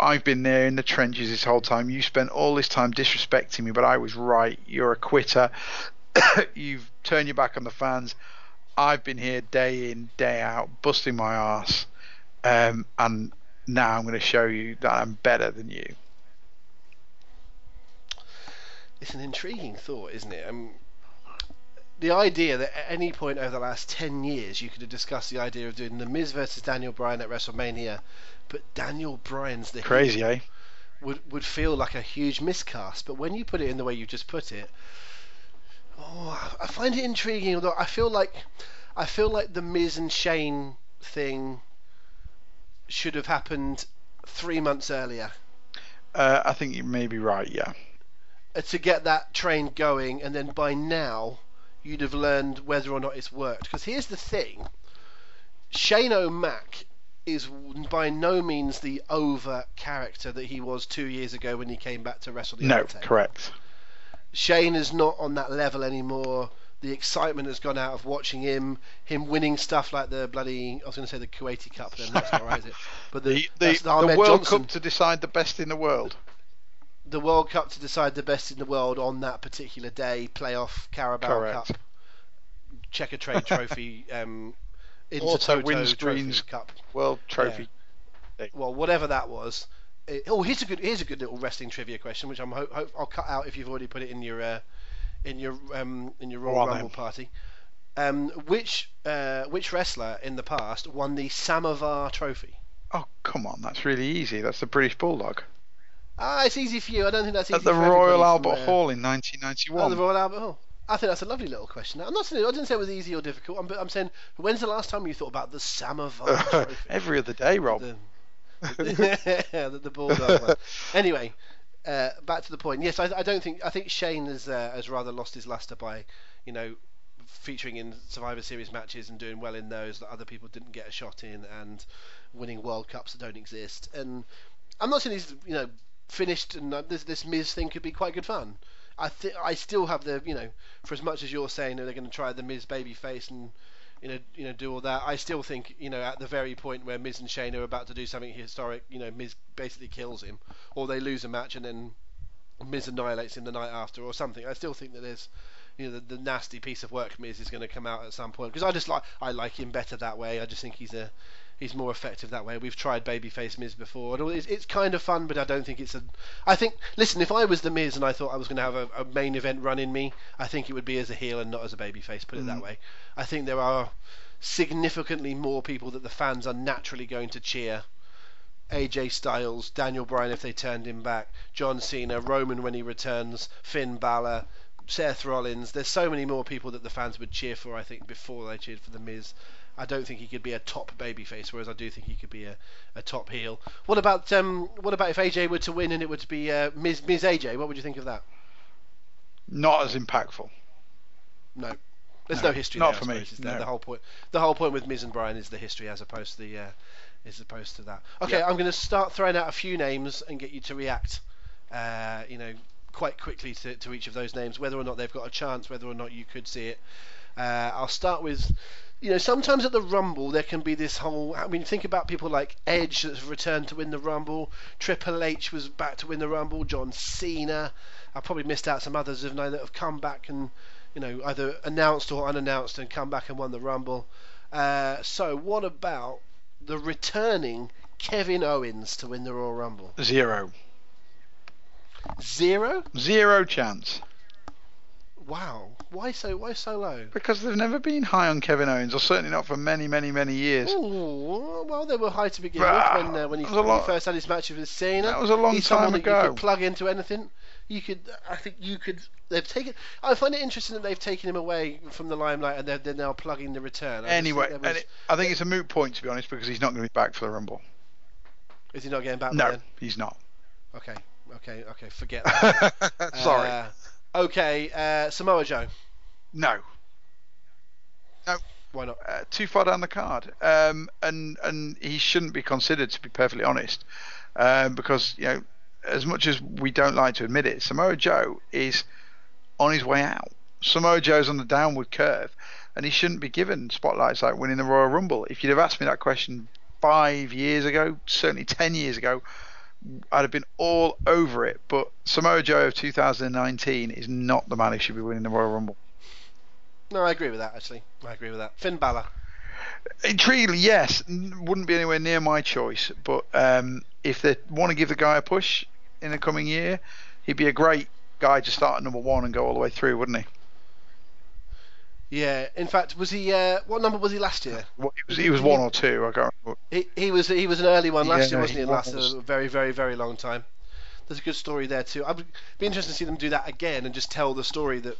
I've been there in the trenches this whole time. You spent all this time disrespecting me, but I was right. You're a quitter. You've turned your back on the fans. I've been here day in, day out, busting my arse. Um, and now I'm going to show you that I'm better than you. It's an intriguing thought, isn't it? Um... The idea that at any point over the last ten years you could have discussed the idea of doing The Miz versus Daniel Bryan at WrestleMania, but Daniel Bryan's the crazy, eh? would would feel like a huge miscast. But when you put it in the way you just put it, oh, I find it intriguing. Although I feel like I feel like the Miz and Shane thing should have happened three months earlier. Uh, I think you may be right. Yeah, uh, to get that train going, and then by now you'd have learned whether or not it's worked. Because here's the thing, Shane O'Mac is by no means the over character that he was two years ago when he came back to wrestle the No, Undertaker. Correct. Shane is not on that level anymore. The excitement has gone out of watching him, him winning stuff like the bloody, I was going to say the Kuwaiti Cup, then that's not right, is it? But the, the, the, the World Johnson. Cup to decide the best in the world. The World Cup to decide the best in the world on that particular day, playoff, Carabao Correct. Cup, Checker Trade Trophy, um, Auto Windscreens Cup, World Trophy. Yeah. Well, whatever that was. It, oh, here's a good here's a good little wrestling trivia question, which I'm hope, hope I'll cut out if you've already put it in your uh, in your um, in your Royal well, Rumble then. Party. Um, which uh, which wrestler in the past won the Samovar Trophy? Oh, come on, that's really easy. That's the British Bulldog. Ah, it's easy for you. I don't think that's easy. At the for Royal Albert from, uh, Hall in nineteen ninety-one. Oh, the Royal Albert Hall. I think that's a lovely little question. I'm not saying I didn't say it was easy or difficult. I'm, I'm saying, when's the last time you thought about the Samovar uh, Trophy? Every other day, Rob. The, the, the, the Bulldog one. Anyway, uh, back to the point. Yes, I, I don't think I think Shane has uh, has rather lost his luster by, you know, featuring in Survivor Series matches and doing well in those that other people didn't get a shot in, and winning World Cups that don't exist. And I'm not saying he's, you know, finished, and this this Miz thing could be quite good fun. I th- I still have the, you know, for as much as you're saying that they're going to try the Miz babyface and, you know, you know, do all that, I still think, you know, at the very point where Miz and Shane are about to do something historic, you know, Miz basically kills him, or they lose a match and then Miz annihilates him the night after or something. I still think that there's, you know, the, the nasty piece of work Miz is going to come out at some point, because I just like I like him better that way. I just think he's a he's more effective that way. We've tried babyface Miz before, and it's, it's kind of fun, but I don't think it's a. I think listen, if I was the Miz and I thought I was going to have a, a main event run in me, I think it would be as a heel and not as a babyface. Put it mm. that way. I think there are significantly more people that the fans are naturally going to cheer. A J Styles, Daniel Bryan if they turned him back, John Cena, Roman when he returns, Finn Balor, Seth Rollins. There's so many more people that the fans would cheer for, I think, before they cheered for The Miz. I don't think he could be a top babyface, whereas I do think he could be a, a top heel. What about um? What about if A J were to win and it would be uh, Miz, Miz A J? What would you think of that? Not as impactful. No. There's no, no history not there, for me. No. The whole point. The whole point with Miz and Bryan is the history as opposed to the... Uh, As opposed to that. Okay, yep. I'm going to start throwing out a few names and get you to react, uh, you know, quite quickly to, to each of those names, whether or not they've got a chance, whether or not you could see it. Uh, I'll start with, you know, sometimes at the Rumble there can be this whole. I mean, think about people like Edge that's returned to win the Rumble. Triple H was back to win the Rumble. John Cena. I probably missed out some others of that have come back and, you know, either announced or unannounced and come back and won the Rumble. Uh, so what about the returning Kevin Owens to win the Royal Rumble? Zero. Zero? Zero chance. Wow. Why so Why so low? Because they've never been high on Kevin Owens, or certainly not for many, many, many years. Ooh, well, they were high to begin Rah, with when, uh, when he, lot, he first had his match with Cena. That was a long He's time ago. That you could plug into anything. You could, I think you could. They've taken. I find it interesting that they've taken him away from the limelight and they're, they're now plugging the return. I anyway, think was, it, I think it's a moot point, to be honest, because he's not going to be back for the Rumble. Is he not getting back? No, then? He's not. Okay, okay, okay. Forget that. Sorry. Uh, okay, uh, Samoa Joe. No. No. Why not? Uh, too far down the card, um, and and he shouldn't be considered, to be perfectly honest, uh, because you know. As much as we don't like to admit it, Samoa Joe is on his way out. Samoa Joe's on the downward curve, and he shouldn't be given spotlights like winning the Royal Rumble. If you'd have asked me that question five years ago, certainly ten years ago, I'd have been all over it. But Samoa Joe of two thousand nineteen is not the man who should be winning the Royal Rumble. No, I agree with that, actually. I agree with that. Finn Balor. Intriguingly, yes. Wouldn't be anywhere near my choice, but um, if they want to give the guy a push in the coming year, he'd be a great guy to start at number one and go all the way through, wouldn't he? Yeah. In fact, was he? Uh, what number was he last year? Well, he was, he was one or two. I can't remember. He he was he was an early one last yeah, year, wasn't he? he was. Last a very very very long time. There's a good story there too. I'd be interested to see them do that again and just tell the story that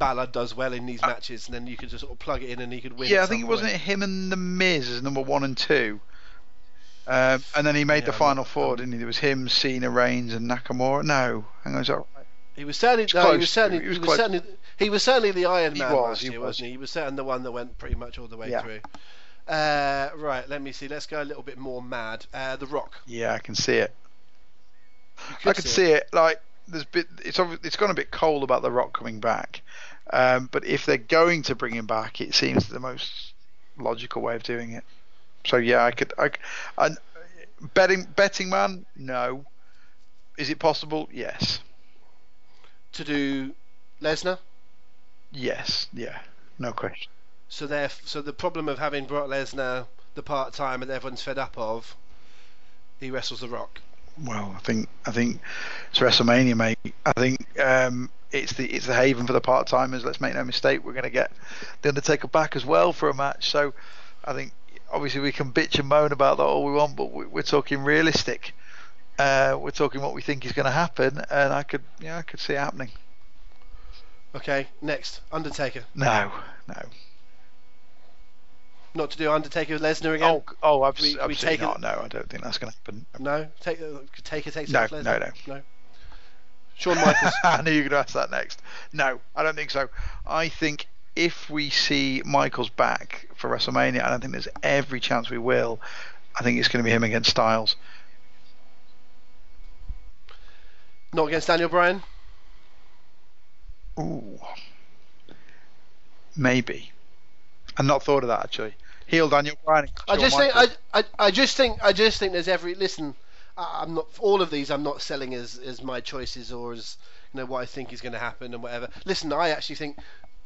Balor does well in these uh, matches, and then you could just sort of plug it in and he could win. Yeah, I think it wasn't it him and the Miz as number one and two. Um, and then he made yeah, the final four, didn't he? There was him, Cena, Reigns, and Nakamura. No, hang on, is that right? He was certainly, no, he was certainly, he was, he was certainly, he was certainly the Iron Man was, last year, was. wasn't he? He was certainly the one that went pretty much all the way yeah. through. Uh, right, let me see. Let's go a little bit more mad. Uh, the Rock. Yeah, I can see it. I can see it. it. Like there's bit. It's it's gone a bit cold about the Rock coming back, um, but if they're going to bring him back, it seems the most logical way of doing it. So yeah, I could. I, I, betting, betting man, no. Is it possible? Yes. To do Lesnar? Yes. Yeah. No question. So there. So the problem of having Brock Lesnar, the part-time that everyone's fed up of, he wrestles the Rock. Well, I think I think it's WrestleMania, mate. I think um, it's the it's the haven for the part-timers. Let's make no mistake. We're going to get the Undertaker back as well for a match. So I think. Obviously, we can bitch and moan about that all we want, but we're talking realistic. Uh, we're talking what we think is going to happen, and I could, yeah, I could see it happening. Okay, next, Undertaker. No, no. Not to do Undertaker with Lesnar again. Oh, oh, abs- we, absolutely we not. A... No, I don't think that's going to happen. No, take, Taker takes no, off Lesnar. No, no, no. Shawn Michaels. I knew you were going to ask that next. No, I don't think so. I think if we see Michaels back for WrestleMania, and I think there's every chance we will, I think it's going to be him against Styles. Not against Daniel Bryan? Ooh. Maybe. I've not thought of that, actually. Heel Daniel Bryan. I just think I, I I just think I just think there's every listen. I'm not all of these. I'm not selling as, as my choices or as you know what I think is going to happen and whatever. Listen, I actually think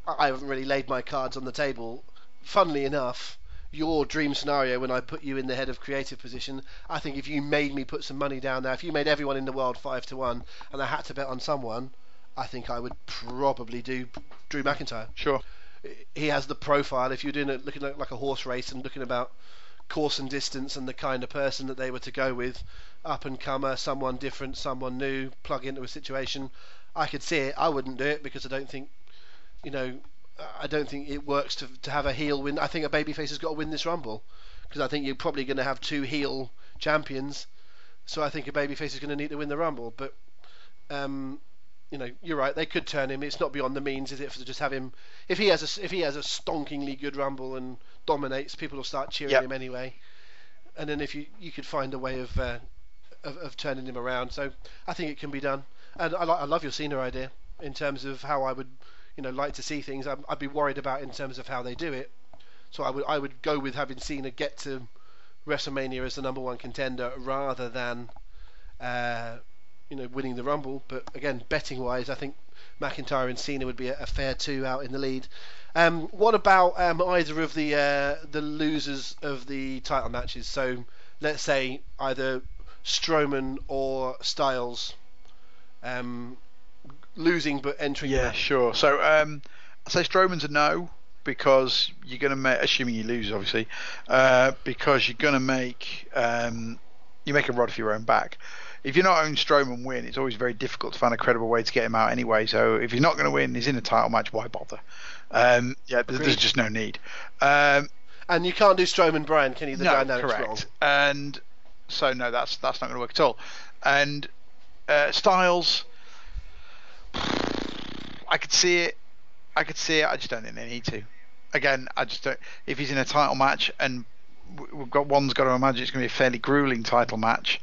I haven't really laid my cards on the table. Funnily enough, your dream scenario when I put you in the head of creative position, I think if you made me put some money down there, if you made everyone in the world five to one, and I had to bet on someone, I think I would probably do Drew McIntyre. Sure. He has the profile. If you're doing it looking like a horse race and looking about course and distance and the kind of person that they were to go with, up and comer, someone different, someone new, plug into a situation, I could see it. I wouldn't do it because I don't think, you know, I don't think it works to to have a heel win. I think a babyface has got to win this Rumble because I think you're probably going to have two heel champions. So I think a babyface is going to need to win the Rumble. But um. You know, you're right. They could turn him. It's not beyond the means, is it, for to just have him? If he has a, if he has a stonkingly good Rumble and dominates, people will start cheering yep. him anyway. And then if you you could find a way of, uh, of of turning him around, so I think it can be done. And I I love your Cena idea in terms of how I would, you know, like to see things. I'd, I'd be worried about in terms of how they do it. So I would I would go with having Cena get to WrestleMania as the number one contender rather than. Uh, you know, winning the Rumble, but again, betting wise, I think McIntyre and Cena would be a, a fair two out in the lead. Um, what about um, either of the uh, the losers of the title matches? So let's say either Strowman or Styles um, losing but entering. Yeah, sure. So um, I say Strowman's a no because you're going to make, assuming you lose, obviously, uh, because you're going to make um, you make a rod for your own back. If you're not own Strowman win, it's always very difficult to find a credible way to get him out anyway. So if he's not going to win, he's in a title match, why bother? Um, yeah, there's, there's just no need. Um, and you can't do Strowman Bryan, can you? The no, dynamic's correct. Wrong. And so no, that's that's not going to work at all. And uh, Styles, I could see it. I could see it. I just don't think they need to. Again, I just don't. If he's in a title match, and we've got one's got to imagine it's going to be a fairly grueling title match.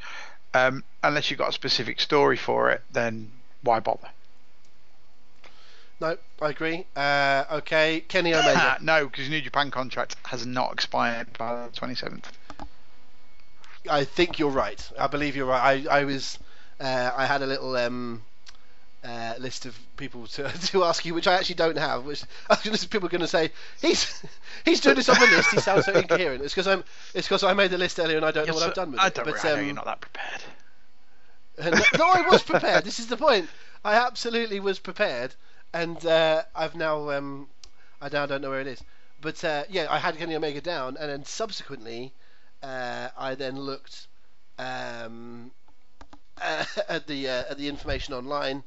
Um, unless you've got a specific story for it, then why bother? No, I agree. Uh, okay, Kenny Omega. No, because New Japan contract has not expired by the twenty-seventh. I think you're right. I believe you're right. I, I was, uh, I had a little um, uh, list of people to, to ask you, which I actually don't have. Which people are going to say he's he's doing this on the list. He sounds so incoherent. It's because I'm it's because I made the list earlier and I don't yes, know what I've done with I it. Don't but, worry, um, I know you're not that prepared. No, I was prepared. This is the point. I absolutely was prepared, and uh, I've now um, I now don't know where it is. But uh, yeah, I had Kenny Omega down, and then subsequently, uh, I then looked um, uh, at the uh, at the information online,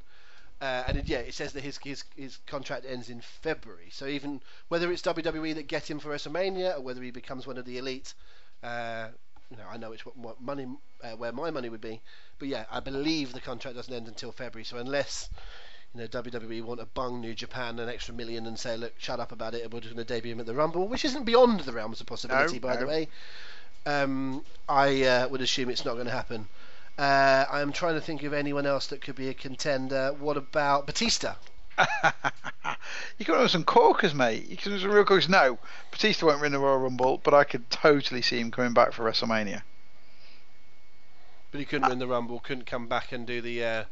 uh, and it, yeah, it says that his his his contract ends in February. So even whether it's W W E that get him for WrestleMania or whether he becomes one of the elite. Uh, You know, I know it's what, what money, uh, where my money would be, but yeah, I believe the contract doesn't end until February. So unless, you know, W W E want to bung New Japan an extra million and say, look, shut up about it, and we're just going to debut him at the Rumble, which isn't beyond the realms of possibility, no, by no. the way. Um, I uh, would assume it's not going to happen. Uh, I'm trying to think of anyone else that could be a contender. What about Batista? You got on some corkers, mate. You can do some real corkers. No, Batista won't win the Royal Rumble, but I could totally see him coming back for WrestleMania. But he couldn't uh, win the Rumble. Couldn't come back and do the. Uh,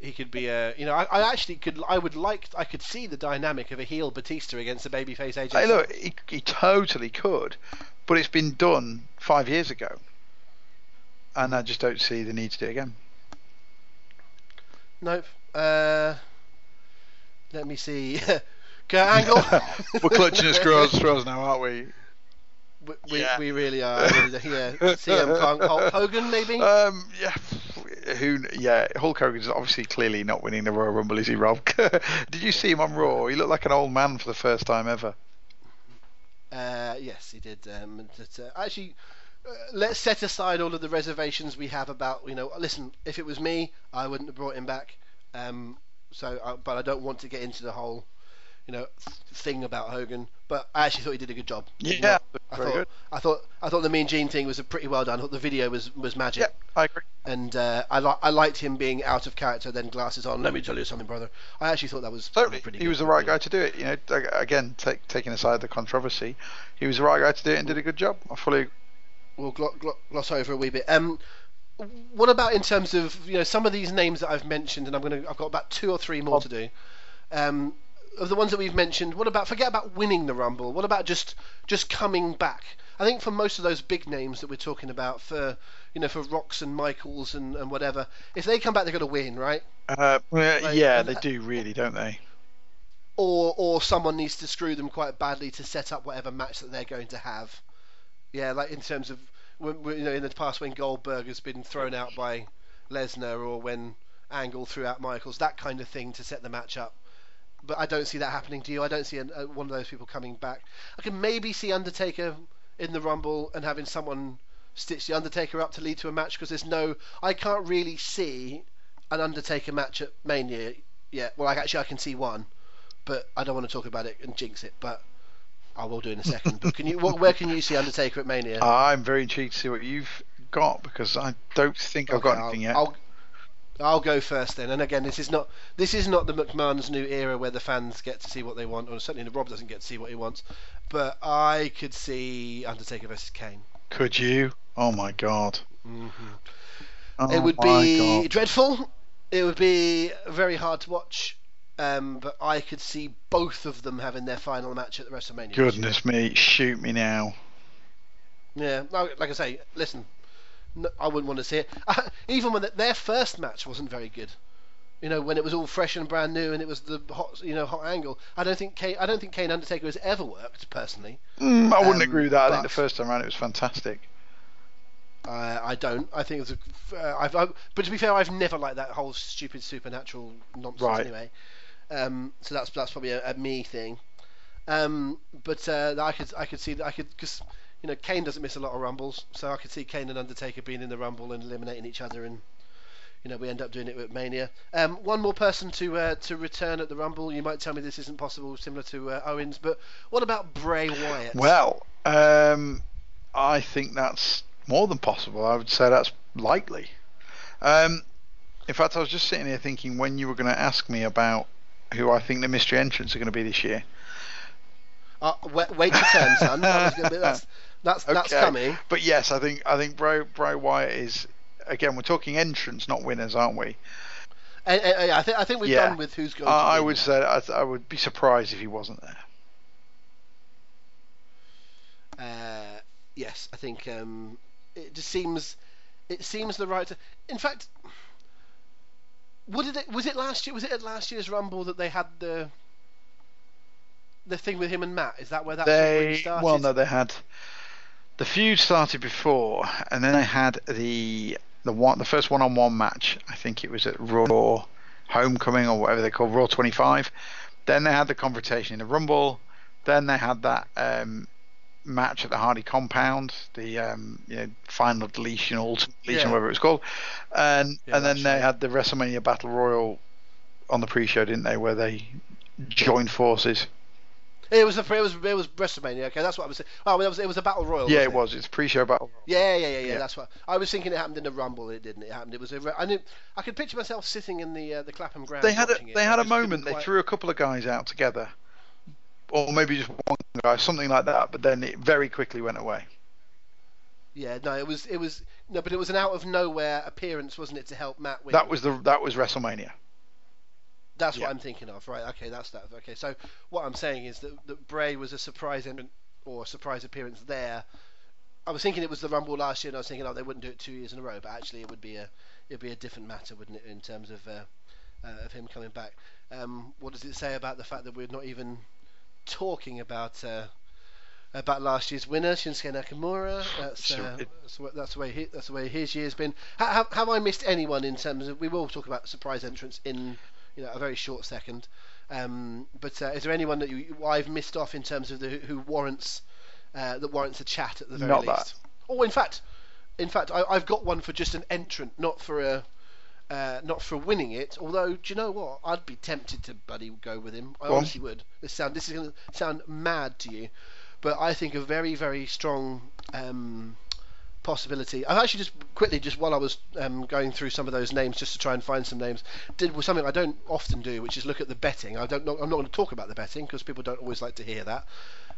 he could be a. Uh, you know, I, I actually could. I would like. I could see the dynamic of a heel Batista against a babyface A J. Hey, look, he, he totally could, but it's been done five years ago, and I just don't see the need to do it again. Nope. Uh... Let me see. Kurt Angle. We're clutching at straws now, aren't we? We we, yeah. we really are. Yeah. C M Punk, Hulk Hogan, maybe. Um. Yeah. Who? Yeah. Hulk Hogan's obviously clearly not winning the Royal Rumble, is he, Rob? Did you see him on Raw? He looked like an old man for the first time ever. Uh. Yes, he did. Um. But, uh, actually. Uh, let's set aside all of the reservations we have about, you know. Listen, if it was me, I wouldn't have brought him back. Um. So, but I don't want to get into the whole, you know, thing about Hogan, but I actually thought he did a good job. Yeah, you know, I very thought, good. I thought I thought the Mean Gene thing was a pretty well done. I thought the video was, was magic. Yeah, I agree. And uh, I li- I liked him being out of character, then glasses on. Let me tell you something, brother. I actually thought that was totally. pretty. He good. was the right guy to do it. You know, again, take, taking aside the controversy, he was the right guy to do it and did a good job. I fully agree. We'll gl- gl- gloss over a wee bit. Um. What about in terms of, you know, some of these names that I've mentioned, and I'm gonna I've got about two or three more to do. Um, of the ones that we've mentioned, what about forget about winning the Rumble? What about just just coming back? I think for most of those big names that we're talking about, for you know, for Rocks and Michaels and, and whatever, if they come back, they're gonna win, right? Uh, like, yeah, they do really, don't they? Or or someone needs to screw them quite badly to set up whatever match that they're going to have. Yeah, like in terms of. When, you know, in the past, when Goldberg has been thrown out by Lesnar, or when Angle threw out Michaels, that kind of thing to set the match up. But I don't see that happening to you. I don't see an, uh, one of those people coming back. I can maybe see Undertaker in the Rumble and having someone stitch the Undertaker up to lead to a match, because there's no... I can't really see an Undertaker match at Mania yet. Well, I, actually, I can see one, but I don't want to talk about it and jinx it, but... I will do in a second. But can you? Where can you see Undertaker at Mania? I'm very intrigued to see what you've got, because I don't think okay, I've got anything I'll, yet. I'll, I'll go first then. And again, this is not this is not the McMahon's new era where the fans get to see what they want, or certainly Rob doesn't get to see what he wants. But I could see Undertaker versus Kane. Could you? Oh my God. Mm-hmm. Oh it would be God. dreadful. It would be very hard to watch. Um, but I could see both of them having their final match at the WrestleMania. Goodness me, shoot me now. Yeah, like I say, listen, no, I wouldn't want to see it. I, even when the, their first match wasn't very good, you know, when it was all fresh and brand new and it was the hot, you know, hot angle. I don't think Kane, I don't think Kane Undertaker has ever worked personally. Mm, I wouldn't um, agree with that. I think the first time around it was fantastic. Uh, I don't. I think it was. A, uh, I've, I, but to be fair, I've never liked that whole stupid supernatural nonsense right. anyway. Um, so that's that's probably a, a me thing, um, but uh, I could I could see that I could because you know Kane doesn't miss a lot of rumbles, so I could see Kane and Undertaker being in the Rumble and eliminating each other, and you know we end up doing it with Mania. Um, one more person to uh, to return at the Rumble. You might tell me this isn't possible, similar to uh, Owens, but what about Bray Wyatt? Well, um, I think that's more than possible. I would say that's likely. Um, in fact, I was just sitting here thinking when you were going to ask me about. Who I think the mystery entrants are going to be this year. Uh, wait, wait your turn, son. That was be, that's that's, okay. that's coming. But yes, I think I think Bray, Bray Wyatt is again. We're talking entrants, not winners, aren't we? I, I, I think I think we're yeah. done with who's going. Uh, to I would now. say that I, I would be surprised if he wasn't there. Uh, yes, I think um, it just seems it seems the right. To, in fact. What did it, was it last year? Was it at last year's Rumble that they had the the thing with him and Matt? Is that where that they, started? Well, no, they had the feud started before, and then they had the the one the first one-on-one match. I think it was at Raw Homecoming or whatever they call Raw twenty-five. Then they had the confrontation in the Rumble. Then they had that um, match at the Hardy Compound, the um, you know final deletion, ultimate deletion, yeah. whatever it's called, and yeah, and then they right. had the WrestleMania Battle Royal on the pre-show, didn't they? Where they joined forces. It was a it was it was WrestleMania. Okay, that's what I was saying. Oh, it was it was a Battle Royal. Yeah, it was. It's pre-show Battle Royal. Yeah, yeah, yeah, yeah, yeah. That's what I was thinking. It happened in the Rumble. It didn't. It happened. It was. A, I knew. I could picture myself sitting in the uh, the Clapham ground. They had a, they it, had a moment. Quite... They threw a couple of guys out together. Or maybe just one guy, something like that. But then it very quickly went away. Yeah, no, it was, it was, no, but it was an out of nowhere appearance, wasn't it, to help Matt win? That was the, that was WrestleMania. That's yeah. what I'm thinking of, right? Okay, that's that. Okay, so what I'm saying is that, that Bray was a surprise entrant or surprise appearance there. I was thinking it was the Rumble last year, and I was thinking, oh, they wouldn't do it two years in a row. But actually, it would be a, it'd be a different matter, wouldn't it, in terms of, uh, uh, of him coming back? Um, what does it say about the fact that we're not even talking about uh, about last year's winner, Shinsuke Nakamura? That's uh, sure. that's the way he, that's the way his year's been. Have, have I missed anyone in terms of? We will talk about surprise entrants in you know a very short second. Um, but uh, is there anyone that you I've missed off in terms of the who warrants uh, that warrants a chat at the very not least? That. Or in fact, in fact, I, I've got one for just an entrant, not for a Uh, not for winning it, although, do you know what? I'd be tempted to buddy go with him. I honestly would. This sound this is going to sound mad to you, but I think a very, very strong um, possibility. I've actually just quickly, just while I was um, going through some of those names, just to try and find some names, did something I don't often do, which is look at the betting. I don't. I'm not going to talk about the betting because people don't always like to hear that.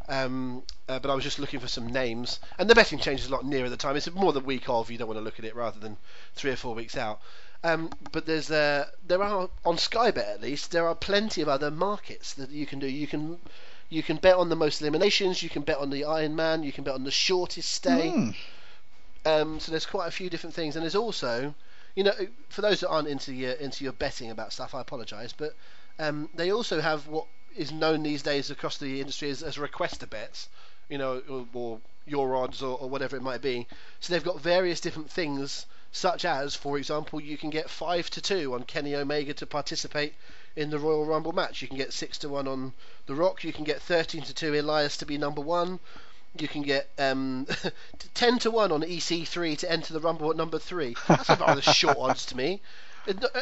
Um, uh, but I was just looking for some names, and the betting changes a lot nearer the time. It's more the week of. You don't want to look at it rather than three or four weeks out. Um, but there's uh, there are on Sky Bet at least there are plenty of other markets that you can do. You can you can bet on the most eliminations. You can bet on the Iron Man. You can bet on the shortest stay. Mm. Um, so there's quite a few different things, and there's also, you know, for those that aren't into your into your betting about stuff, I apologise, but um, they also have what is known these days across the industry as, as requester bets, you know, or, or your odds or, or whatever it might be. So they've got various different things, such as, for example, you can get five to two on Kenny Omega to participate in the Royal Rumble match. You can get six to one on The Rock. You can get thirteen to two Elias to be number one. You can get um, ten to one on E C three to enter the Rumble at number three. That's a rather short odds to me.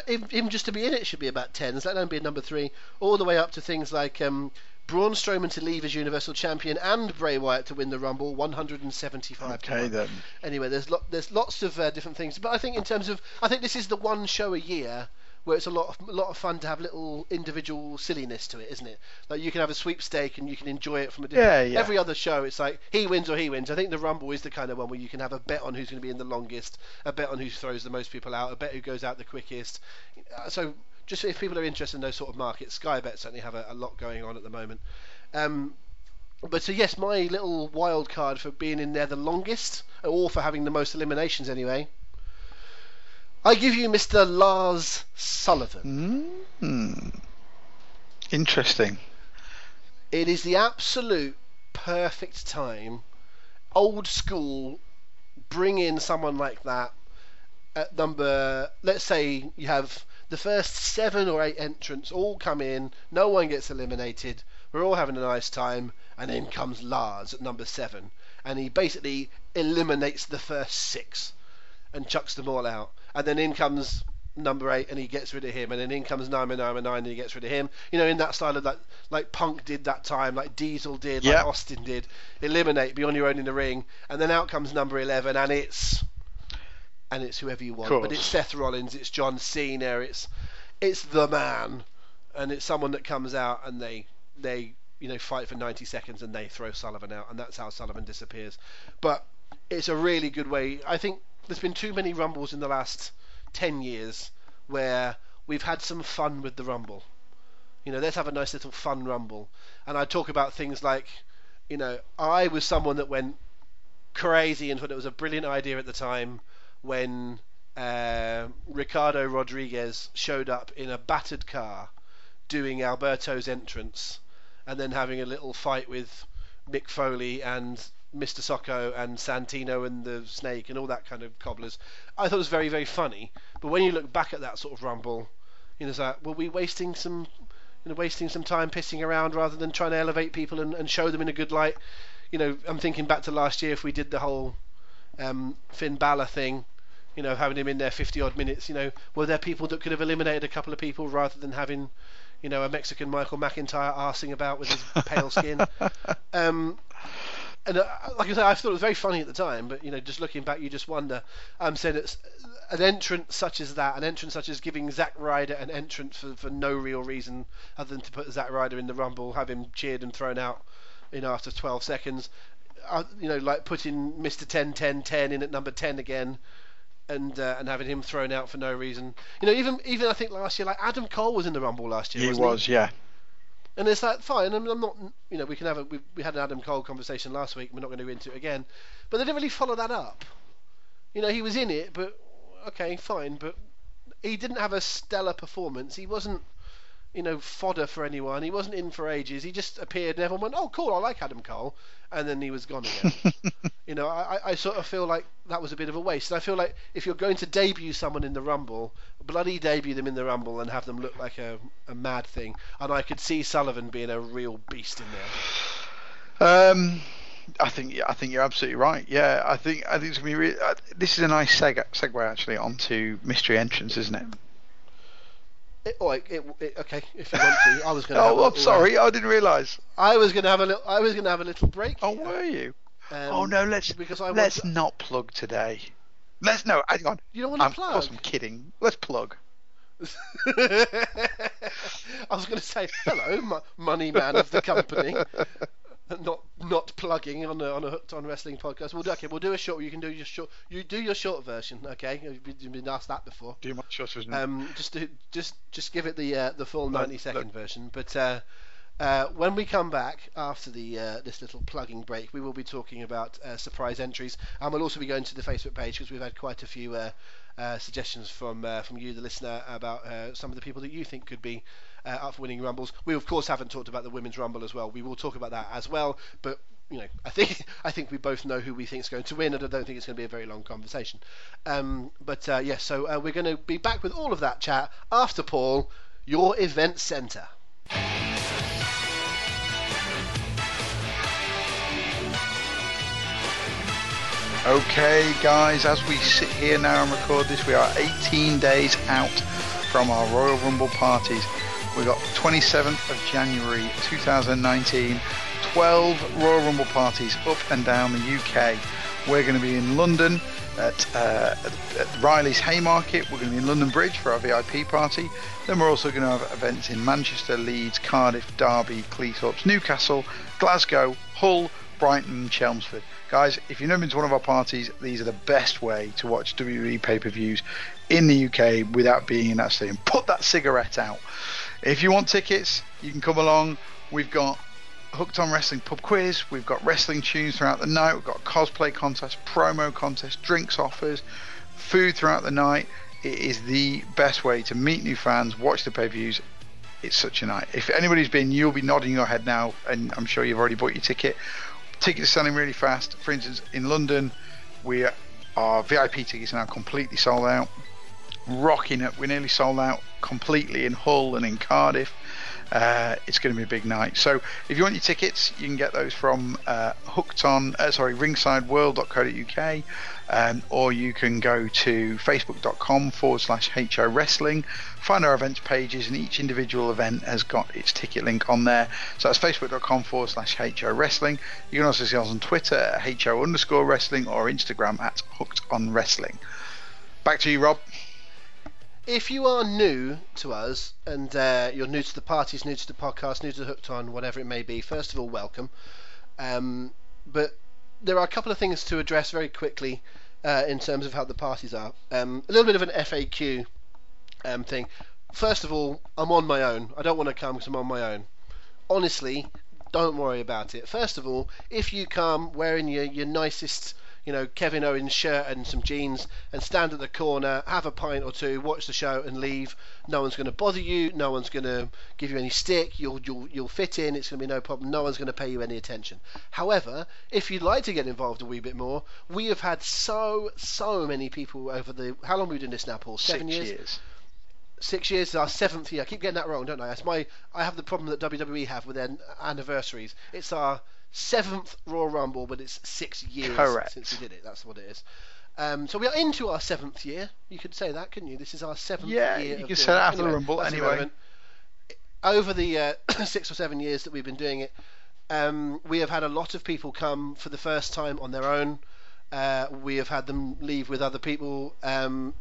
Even just to be in it should be about tens. That don't be number three, all the way up to things like um, Braun Strowman to leave as Universal Champion and Bray Wyatt to win the Rumble, one hundred seventy-five. Okay then. Anyway, there's lo- there's lots of uh, different things, but I think in terms of I think this is the one show a year where it's a lot of a lot of fun to have little individual silliness to it, isn't it? Like you can have a sweepstake and you can enjoy it from a different. Yeah, yeah. Every other show, it's like he wins or he wins. I think the Rumble is the kind of one where you can have a bet on who's going to be in the longest, a bet on who throws the most people out, a bet who goes out the quickest. So just if people are interested in those sort of markets, Sky Bet certainly have a, a lot going on at the moment. Um, but so yes, my little wild card for being in there the longest, or for having the most eliminations anyway, I give you Mister Lars Sullivan. Mm. Interesting. It is the absolute perfect time. Old school, bring in someone like that at number, let's say you have the first seven or eight entrants all come in, no one gets eliminated, we're all having a nice time, and then comes Lars at number seven, and he basically eliminates the first six and chucks them all out. And then in comes number eight, and he gets rid of him. And then in comes number nine, and nine, and he gets rid of him. You know, in that style of like, like Punk did that time, like Diesel did, yep. Like Austin did. Eliminate, be on your own in the ring, and then out comes number eleven, and it's and it's whoever you want. But it's Seth Rollins, it's John Cena, it's it's the man, and it's someone that comes out and they they you know fight for ninety seconds and they throw Sullivan out, and that's how Sullivan disappears. But it's a really good way, I think. There's been too many Rumbles in the last ten years where we've had some fun with the Rumble. You know, let's have a nice little fun Rumble. And I talk about things like, you know, I was someone that went crazy and thought it was a brilliant idea at the time when uh, Ricardo Rodriguez showed up in a battered car doing Alberto's entrance and then having a little fight with Mick Foley and Mister Socko and Santino and the Snake and all that kind of cobblers. I thought it was very, very funny. But when you look back at that sort of Rumble, you know, it's like, were we wasting some, you know, wasting some time pissing around rather than trying to elevate people and, and show them in a good light? You know, I'm thinking back to last year if we did the whole um, Finn Balor thing, you know, having him in there fifty odd minutes. You know, were there people that could have eliminated a couple of people rather than having, you know, a Mexican Michael McIntyre arsing about with his pale skin? Um. And uh, like I said, I thought it was very funny at the time, but you know, just looking back, you just wonder. Um, said it's an entrant such as that, an entrant such as giving Zack Ryder an entrant for, for no real reason other than to put Zack Ryder in the Rumble, have him cheered and thrown out, you know, after twelve seconds. Uh, you know, like putting Mister ten ten ten in at number ten again, and uh, and having him thrown out for no reason. You know, even even I think last year, like Adam Cole was in the Rumble last year. He wasn't was, he? yeah. And it's like, fine, I'm, I'm not, you know, we can have a, we, we had an Adam Cole conversation last week, we're not going to go into it again, but they didn't really follow that up. You know, he was in it, but, okay, fine, but he didn't have a stellar performance, he wasn't, you know, fodder for anyone, he wasn't in for ages, he just appeared and everyone went, oh, cool, I like Adam Cole, and then he was gone again. You know, I, I sort of feel like that was a bit of a waste, and I feel like if you're going to debut someone in the Rumble, bloody debut them in the Rumble and have them look like a, a mad thing. And I could see Sullivan being a real beast in there. Um, I think I think you're absolutely right. Yeah, I think I think it's gonna be. Re- this is a nice seg- segue actually onto mystery entrance, isn't it? It, oh, it, it, okay. If you want to, I was going. oh, I'm sorry, I didn't realise. I was going to have a little. I was going to have a little break. Oh, here. Were you? Um, oh no, let's because I let's to... not plug today. Let's no. Hang on. You don't want to I'm, plug? Of course, I'm kidding. Let's plug. I was going to say, hello, money man of the company. Not not plugging on a, on a Hooked on Wrestling podcast. We'll do okay. We'll do a short. You can do your short. You do your short version. Okay, you've been asked that before. Do my short version. Um, just to, just just give it the uh, the full no, ninety second no. version. But uh, uh, when we come back after the uh, this little plugging break, we will be talking about uh, surprise entries, and we'll also be going to the Facebook page because we've had quite a few uh, uh, suggestions from uh, from you, the listener, about uh, some of the people that you think could be. Uh, up for winning Rumbles. We of course haven't talked about the Women's Rumble as well. We will talk about that as well, but you know, I think I think we both know who we think is going to win, and I don't think it's going to be a very long conversation. Um, but uh, yes, yeah, so uh, we're going to be back with all of that chat after Paul, your event centre. Okay, guys, as we sit here now and record this, we are eighteen days out from our Royal Rumble parties. We got twenty-seventh of January two thousand nineteen, twelve Royal Rumble parties up and down the U K. We're going to be in London at, uh, at Riley's Haymarket. We're going to be in London Bridge for our V I P party. Then we're also going to have events in Manchester, Leeds, Cardiff, Derby, Cleethorpes, Newcastle, Glasgow, Hull, Brighton, Chelmsford. Guys, if you've never been to one of our parties, these are the best way to watch W W E pay-per-views in the U K without being in that stadium. Put that cigarette out. If you want tickets, you can come along. We've got Hooked on Wrestling pub quiz. We've got wrestling tunes throughout the night. We've got cosplay contests, promo contests, drinks offers, food throughout the night. It is the best way to meet new fans, watch the pay-per-views. It's such a night. If anybody's been, you'll be nodding your head now, and I'm sure you've already bought your ticket. Tickets are selling really fast. For instance, in London, we our V I P tickets are now completely sold out. Rocking it. We're nearly sold out completely in Hull and in Cardiff. Uh, it's going to be a big night. So if you want your tickets, you can get those from uh, hooked on uh, sorry ringsideworld dot co dot uk, um, or you can go to facebook dot com forward slash H O wrestling, find our events pages, and each individual event has got its ticket link on there. So that's facebook dot com forward slash H O wrestling. You can also see us on Twitter at H O underscore wrestling, or Instagram at hooked on wrestling. Back to you, Rob. If you are new to us, and uh, you're new to the parties, new to the podcast, new to Hooked On, whatever it may be, first of all, welcome. Um, but there are a couple of things to address very quickly uh, in terms of how the parties are. Um, a little bit of an F A Q um, thing. First of all, I'm on my own. I don't want to come because I'm on my own. Honestly, don't worry about it. First of all, if you come wearing your, your nicest... you know, Kevin Owens shirt and some jeans, and stand at the corner, have a pint or two, watch the show and leave. No one's going to bother you, no one's going to give you any stick, you'll you'll you'll fit in, it's going to be no problem, no one's going to pay you any attention. However, if you'd like to get involved a wee bit more, we have had so, so many people over the... How long have we done this now, Paul? Seven Six years? Six years. Six years is our seventh year. I keep getting that wrong, don't I? That's my... I have the problem that W W E have with their anniversaries. It's our... seventh Royal Rumble, but it's six years Correct. Since we did it. That's what it is. Um, so we are into our seventh year. You could say that, couldn't you? This is our seventh yeah, year. Yeah, you could say that after the Rumble. Anyway, over the uh, six or seven years that we've been doing it, um, we have had a lot of people come for the first time on their own. Uh, we have had them leave with other people um,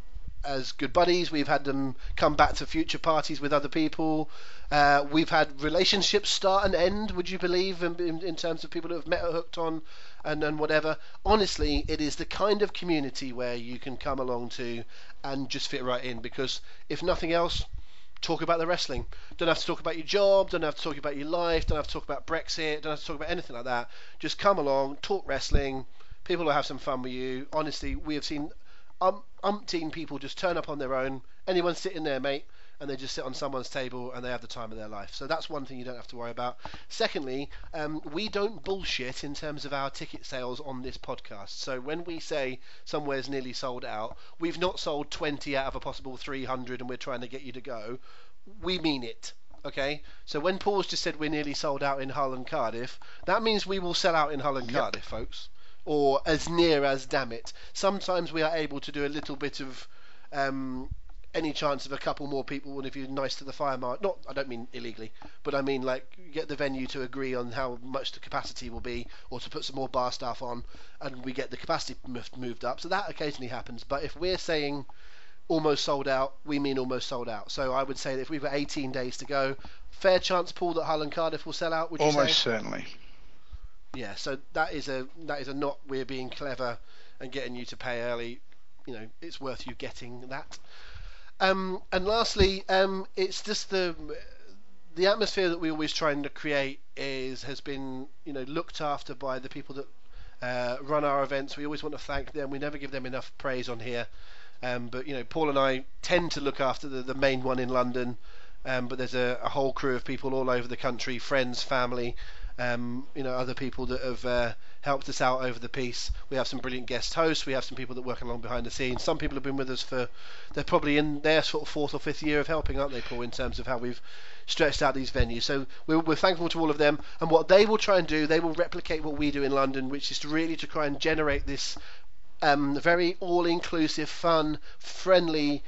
as good buddies. We've had them come back to future parties with other people. Uh, we've had relationships start and end, would you believe, in, in, in terms of people who have met or hooked on and, and whatever. Honestly, it is the kind of community where you can come along to and just fit right in, because if nothing else, talk about the wrestling. Don't have to talk about your job, don't have to talk about your life, don't have to talk about Brexit, don't have to talk about anything like that. Just come along, talk wrestling, people will have some fun with you. Honestly, we have seen um, umpteen people just turn up on their own. Anyone sitting there, mate, and they just sit on someone's table and they have the time of their life. So that's one thing you don't have to worry about. Secondly, um, we don't bullshit in terms of our ticket sales on this podcast. So when we say somewhere's nearly sold out, we've not sold twenty out of a possible three hundred and we're trying to get you to go. We mean it. Okay? So when Paul's just said we're nearly sold out in Hull and Cardiff, that means we will sell out in Hull and yep. Cardiff, folks. or as near as damn it. Sometimes we are able to do a little bit of um, any chance of a couple more people, and if you're nice to the fire marshal, not, I don't mean illegally, but I mean like get the venue to agree on how much the capacity will be, or to put some more bar staff on, and we get the capacity moved up. So that occasionally happens. But if we're saying almost sold out, we mean almost sold out. So I would say that if we've got eighteen days to go, fair chance, Paul, that Hull and Cardiff will sell out, would you say? Almost certainly. Yeah, so that is a that is a not we're being clever and getting you to pay early. You know, it's worth you getting that. Um, and lastly, um, it's just the the atmosphere that we always trying to create is has been you know looked after by the people that uh, run our events. We always want to thank them. We never give them enough praise on here. Um, but you know, Paul and I tend to look after the, the main one in London. Um, but there's a, a whole crew of people all over the country, friends, family. Um, you know, other people that have uh, helped us out over the piece. We have some brilliant guest hosts. We have some people that work along behind the scenes. Some people have been with us for, they're probably in their sort of fourth or fifth year of helping, aren't they, Paul, in terms of how we've stretched out these venues. So we're, we're thankful to all of them. And what they will try and do, they will replicate what we do in London, which is to really to try and generate this um, very all-inclusive, fun, friendly,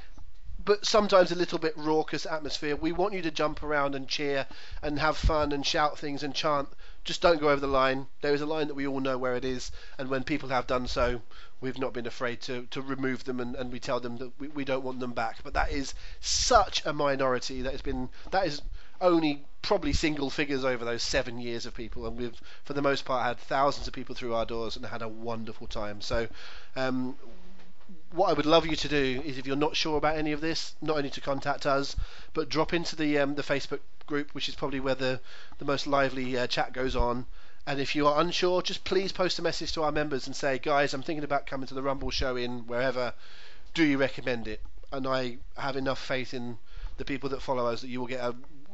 but sometimes a little bit raucous atmosphere. We want you to jump around and cheer and have fun and shout things and chant. Just don't go over the line. There is a line that we all know where it is, and when people have done so, we've not been afraid to, to remove them, and, and we tell them that we, we don't want them back. But that is such a minority. That has been that is only probably single figures over those seven years of people, and we've for the most part had thousands of people through our doors and had a wonderful time. So um what I would love you to do is, if you're not sure about any of this, not only to contact us, but drop into the um, the Facebook group, which is probably where the, the most lively uh, chat goes on. And if you are unsure, just please post a message to our members and say, guys, I'm thinking about coming to the Rumble show in wherever. Do you recommend it? And I have enough faith in the people that follow us that you will get a,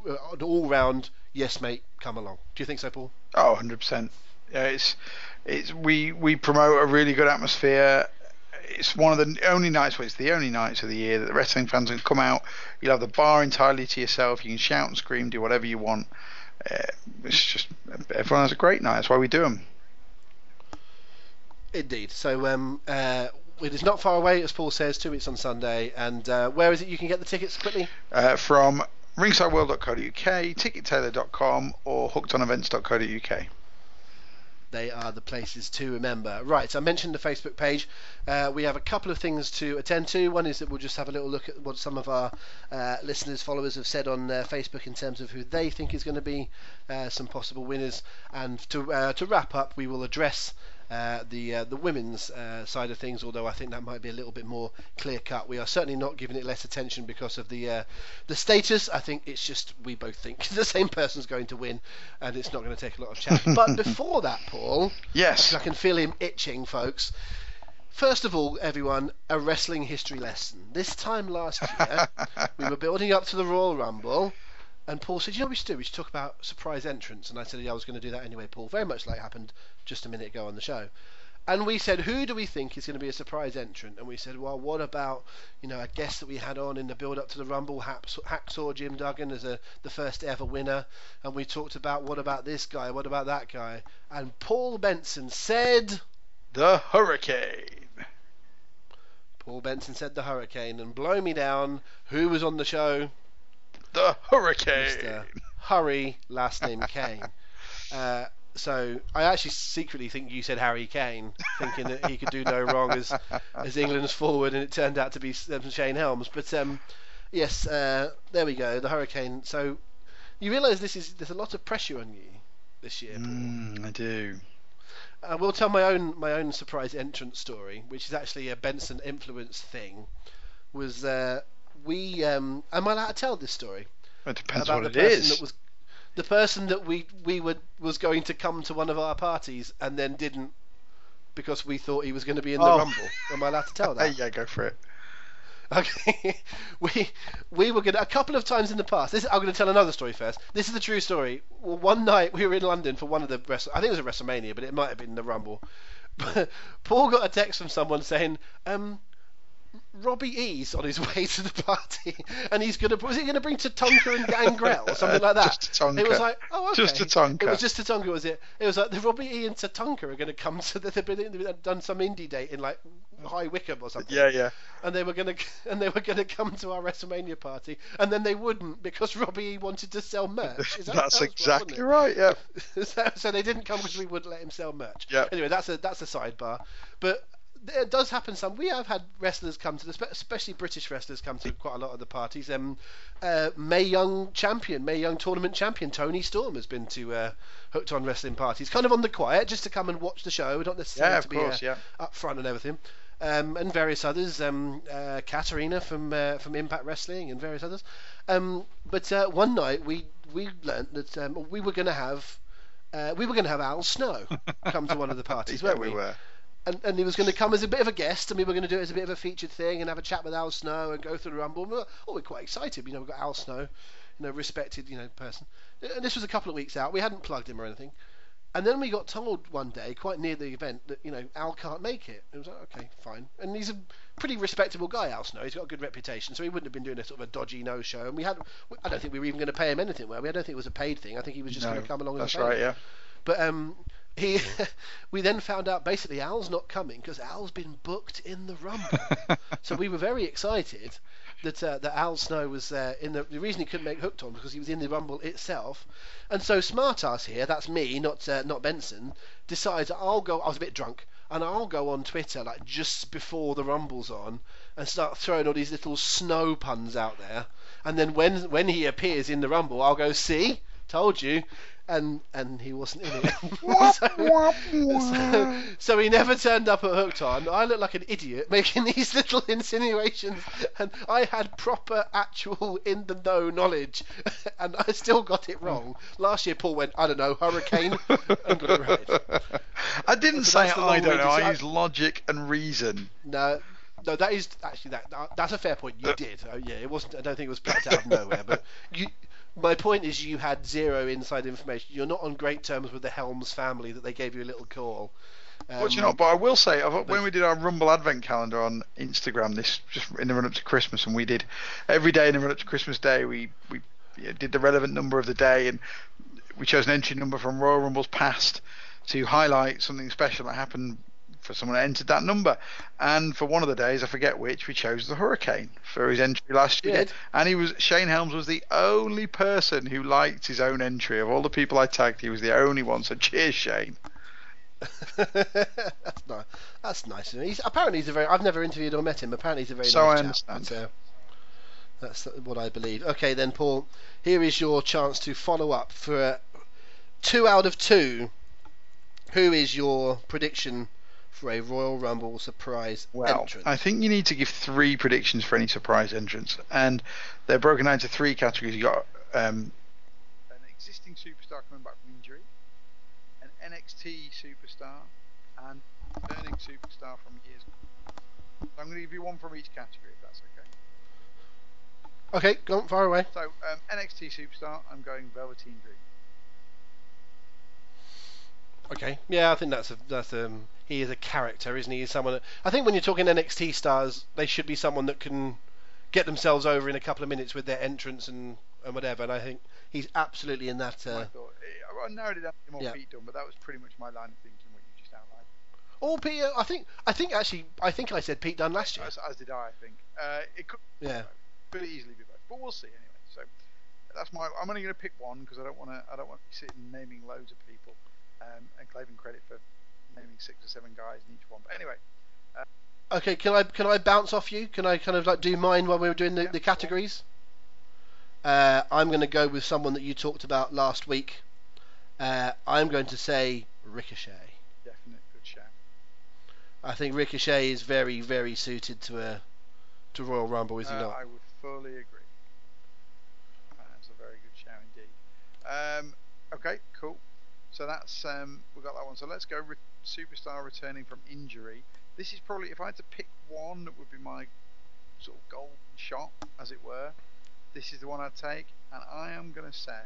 an all-round, yes, mate, come along. Do you think so, Paul? Oh, one hundred percent. Yeah, it's, it's, we, we promote a really good atmosphere. It's one of the only nights, well, it's the only nights of the year that the wrestling fans can come out. You'll have the bar entirely to yourself. You can shout and scream, do whatever you want. Uh, it's just, everyone has a great night. That's why we do them. Indeed. So um, uh, it is not far away, as Paul says, two weeks on Sunday. And uh, where is it you can get the tickets quickly? Uh, from ringside world dot co dot U K, ticket tailor dot com, or hooked on events dot co dot U K. They are the places to remember. Right, so I mentioned the Facebook page. Uh, we have a couple of things to attend to. One is that we'll just have a little look at what some of our uh, listeners, followers have said on uh, Facebook in terms of who they think is going to be uh, some possible winners. And to uh, to wrap up, we will address uh, the uh, the women's uh, side of things, although I think that might be a little bit more clear-cut. We are certainly not giving it less attention because of the uh, the status. I think it's just we both think the same person's going to win, and it's not going to take a lot of chat. But before that, Paul, yes, I can feel him itching, folks. First of all, everyone, a wrestling history lesson. This time last year, we were building up to the Royal Rumble, and Paul said, you know what we should do? We should talk about surprise entrance. And I said, yeah, I was going to do that anyway, Paul. Very much like happened just a minute ago on the show. And we said, who do we think is going to be a surprise entrant? And we said, well, what about, you know, a guest that we had on in the build-up to the Rumble, Hacksaw Jim Duggan as a, the first ever winner. And we talked about, what about this guy? What about that guy? And Paul Benson said... The Hurricane. Paul Benson said the Hurricane. And blow me down, who was on the show? The Hurricane. Mister Hurry, last name Kane. Uh So I actually secretly think you said Harry Kane, thinking that he could do no wrong as as England's forward, and it turned out to be Shane Helms. But um, yes, uh, there we go, the Hurricane. So you realise this is there's a lot of pressure on you this year. Mm, I do. I will tell my own my own surprise entrance story, which is actually a Benson influence thing. Was uh, we? Um, am I allowed to tell this story? It depends about what the it person is. That was the person that we we were was going to come to one of our parties and then didn't because we thought he was going to be in the oh. Rumble. Am I allowed to tell that? Yeah, go for it. Okay, we we were going a couple of times in the past. This I'm going to tell another story first. This is the true story. Well, one night we were in London for one of the wrestle. I think it was a WrestleMania, but it might have been the Rumble. Paul got a text from someone saying, um, Robbie E's on his way to the party, and he's gonna was he gonna bring Tatanka and Gangrel or something like that? Just Tatanka. It was like, oh, okay. Just Tatanka. It was just Tatanka, was it? It was like the Robbie E and Tatanka are gonna come to the, they've been they've done some indie date in like High Wycombe or something. Yeah, yeah. And they were gonna and they were gonna come to our WrestleMania party, and then they wouldn't because Robbie E wanted to sell merch. Is that, that's that exactly right. Yeah. so, so they didn't come because we wouldn't let him sell merch. Yeah. Anyway, that's a that's a sidebar, but. It does happen some. We have had wrestlers come to, the, especially British wrestlers, come to quite a lot of the parties. Um, uh, Mae Young champion, Mae Young tournament champion, Tony Storm has been to uh, Hooked on Wrestling parties, kind of on the quiet, just to come and watch the show, not necessarily yeah, to be course, uh, yeah. up front and everything. Um, and various others, um, uh, Katarina from uh, from Impact Wrestling and various others. Um, but uh, one night we we learnt that um, we were going to have uh, we were going to have Al Snow come to one of the parties, yeah, weren't we? we were. And, and he was going to come as a bit of a guest, and we were going to do it as a bit of a featured thing and have a chat with Al Snow and go through the Rumble. We're, oh, we're quite excited. You know, we've got Al Snow, you know, respected, you know, person. And this was a couple of weeks out. We hadn't plugged him or anything. And then we got told one day, quite near the event, that, you know, Al can't make it. It was like, okay, fine. And he's a pretty respectable guy, Al Snow. He's got a good reputation, so he wouldn't have been doing a sort of a dodgy no-show. And we had, I don't think we were even going to pay him anything, were we? I don't think it was a paid thing. I think he was just no, going to come along as a fan. That's right, yeah. But, um... He, we then found out basically Al's not coming because Al's been booked in the Rumble. So we were very excited that uh, that Al Snow was uh, in the. The reason he couldn't make Hooked on because he was in the Rumble itself. And so smartass here, that's me, not uh, not Benson, decides I'll go. I was a bit drunk, and I'll go on Twitter like just before the Rumble's on and start throwing all these little snow puns out there. And then when when he appears in the Rumble, I'll go, see, told you. And and he wasn't in it. so, so, so he never turned up at Hooked On. I looked like an idiot making these little insinuations, and I had proper, actual, in the know knowledge, and I still got it wrong. Last year, Paul went, I don't know, hurricane, and got it right. I didn't so say I don't know. I used logic and reason. No. No, that is actually that. That's a fair point. You did. Oh, yeah, it wasn't. I don't think it was plucked out of nowhere. But you, my point is, you had zero inside information. You're not on great terms with the Helms family that they gave you a little call. Um, well, you know, but I will say, I've, when we did our Rumble Advent calendar on Instagram, this just in the run up to Christmas, and we did every day in the run up to Christmas Day, we we you know, did the relevant number of the day, and we chose an entry number from Royal Rumble's past to highlight something special that happened. For someone who entered that number, and for one of the days, I forget which, we chose the Hurricane for his entry last year. Did. And he was Shane Helms was the only person who liked his own entry of all the people I tagged. He was the only one. So cheers, Shane. That's nice. That's nice. He's apparently he's a very. I've never interviewed or met him. Apparently he's a very. So nice I understand. Chap, but, uh, that's what I believe. Okay, then, Paul. Here is your chance to follow up for uh, two out of two. Who is your prediction? For a Royal Rumble surprise well, entrance. I think you need to give three predictions for any surprise entrance, and they're broken down into three categories. You got um, an existing superstar coming back from injury, an N X T superstar, and a returning superstar from years ago. So I'm going to give you one from each category, if that's okay. Okay, go on, far away. So um, N X T superstar, I'm going Velveteen Dream. Okay, yeah, I think that's a that's um he is a character, isn't he? He's someone that, I think when you're talking N X T stars, they should be someone that can get themselves over in a couple of minutes with their entrance and, and whatever. And I think he's absolutely in that. Uh, I thought I narrowed it down to more yeah. feet done, but that was pretty much my line of thinking what you just outlined. Or Pete, I think I think actually I think I said Pete Dunne last year. As, as did I, I think. Uh, it could yeah, could easily be both, but we'll see anyway. So that's my. I'm only going to pick one because I don't want to. I don't want to be sitting naming loads of people. Um, and claiming credit for naming six or seven guys in each one. But anyway. Uh, okay, can I can I bounce off you? Can I kind of like do mine while we were doing the, yeah, the categories? Uh, I'm going to go with someone that you talked about last week. Uh, I'm going to say Ricochet. Definite good shout. I think Ricochet is very very suited to a to Royal Rumble, is he uh, not? I would fully agree. That's a very good shout indeed. Um, okay, cool. So that's um, we got that one. So let's go re- superstar returning from injury. This is probably if I had to pick one that would be my sort of golden shot, as it were. This is the one I'd take, and I am going to say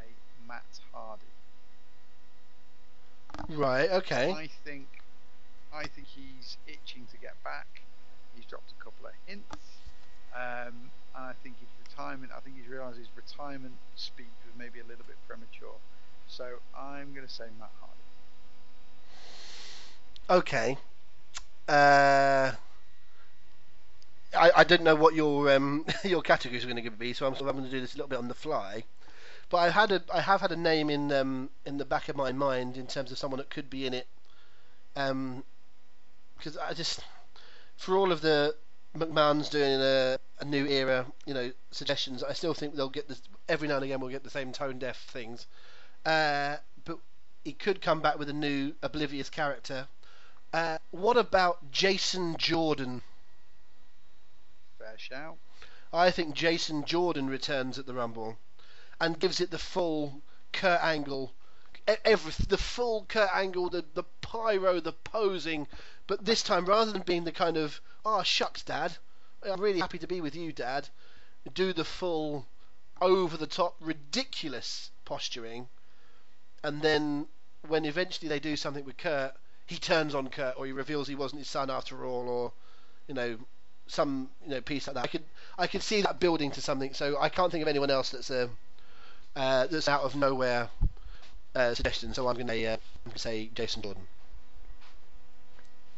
Matt Hardy. Right. Okay. I think I think he's itching to get back. He's dropped a couple of hints. Um, and I think his retirement, I think he's realised his retirement speech was maybe a little bit premature. So I'm going to say Matt Hardy. Okay. Uh, I, I didn't know what your um, your categories were going to be, so I'm, I'm going to do this a little bit on the fly. But I had a, I have had a name in um, in the back of my mind in terms of someone that could be in it. Um, because I just, for all of the McMahon's doing a, a new era, you know, suggestions, I still think they'll get this, every now and again we'll get the same tone deaf things. Uh, but he could come back with a new oblivious character. Uh, what about Jason Jordan? Fair shout. I think Jason Jordan returns at the Rumble and gives it the full Kurt Angle, every the full Kurt Angle, the, the pyro, the posing, but this time rather than being the kind of, "Oh, shucks, Dad, I'm really happy to be with you, Dad," do the full over-the-top ridiculous posturing, and then when eventually they do something with Kurt, he turns on Kurt, or he reveals he wasn't his son after all, or, you know, some, you know, piece like that. I could I could see that building to something, so I can't think of anyone else that's a Uh, that's out of nowhere uh, suggestion, so I'm going to uh, say Jason Jordan.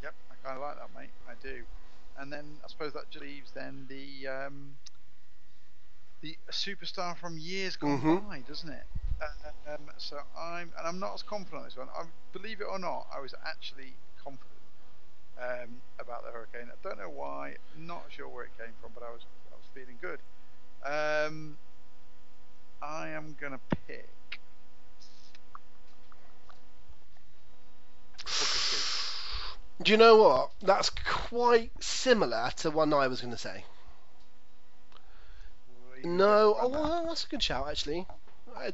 Yep, I kind of like that, mate. I do. And then I suppose that just leaves then the um, the superstar from years gone mm-hmm. by, doesn't it? Uh, um, so I'm, and I'm not as confident on this one. I, believe it or not, I was actually confident um, about the Hurricane. I don't know why. Not sure where it came from, but I was I was feeling good. Um. I am going to pick Do you know what? That's quite similar to one I was going to say. No, oh, well, that's a good shout, actually.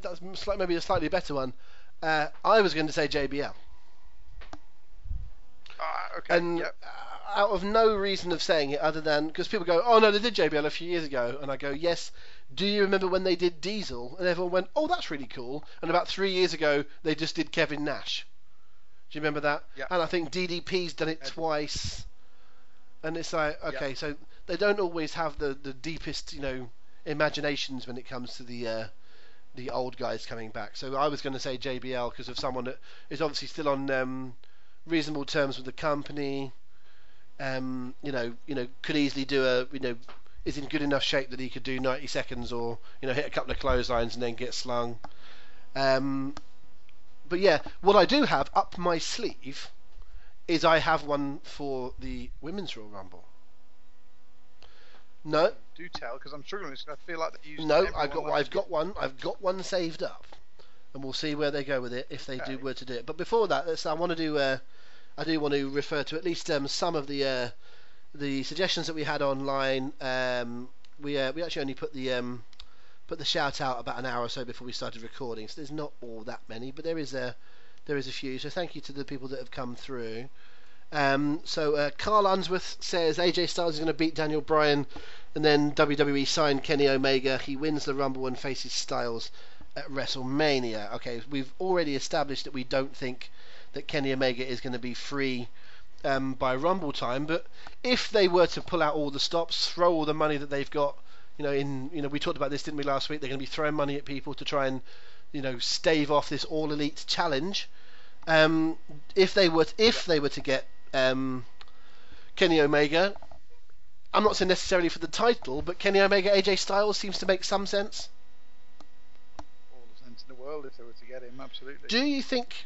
That's maybe a slightly better one. Uh, I was going to say J B L. Uh, okay, and yep. Out of no reason of saying it other than because people go, "Oh no, they did J B L a few years ago," and I go, "Yes, do you remember when they did Diesel?" And everyone went, "Oh, that's really cool." And about three years ago they just did Kevin Nash. Do you remember that? Yep. And I think D D P's done it twice, and it's like, okay, yep. So they don't always have the, the deepest, you know, imaginations when it comes to the uh, the old guys coming back. So I was going to say J B L because of someone that is obviously still on um, reasonable terms with the company. Um, you know, you know, could easily do a, you know, is in good enough shape that he could do ninety seconds or, you know, hit a couple of clotheslines and then get slung. Um, but yeah, what I do have up my sleeve is I have one for the Women's Royal Rumble. No, do tell, because I'm struggling. I feel like they used no. I've got, I've got one. I've got one saved up, and we'll see where they go with it if they okay. do were to do it. But before that, let's. I want to do. Uh, I do want to refer to at least um, some of the uh, the suggestions that we had online. Um, we uh, we actually only put the um, put the shout out about an hour or so before we started recording, so there's not all that many, but there is a there is a few. So thank you to the people that have come through. Um, so uh, Carl Unsworth says A J Styles is going to beat Daniel Bryan, and then W W E signed Kenny Omega. He wins the Rumble and faces Styles at WrestleMania. Okay, we've already established that we don't think that Kenny Omega is going to be free um, by Rumble time, but if they were to pull out all the stops, throw all the money that they've got, you know, in you know, we talked about this, didn't we, last week? They're going to be throwing money at people to try and, you know, stave off this All Elite challenge. Um, if they were, to, if they were to get um, Kenny Omega, I'm not saying necessarily for the title, but Kenny Omega, A J Styles seems to make some sense. All the sense in the world if they were to get him, absolutely. Do you think?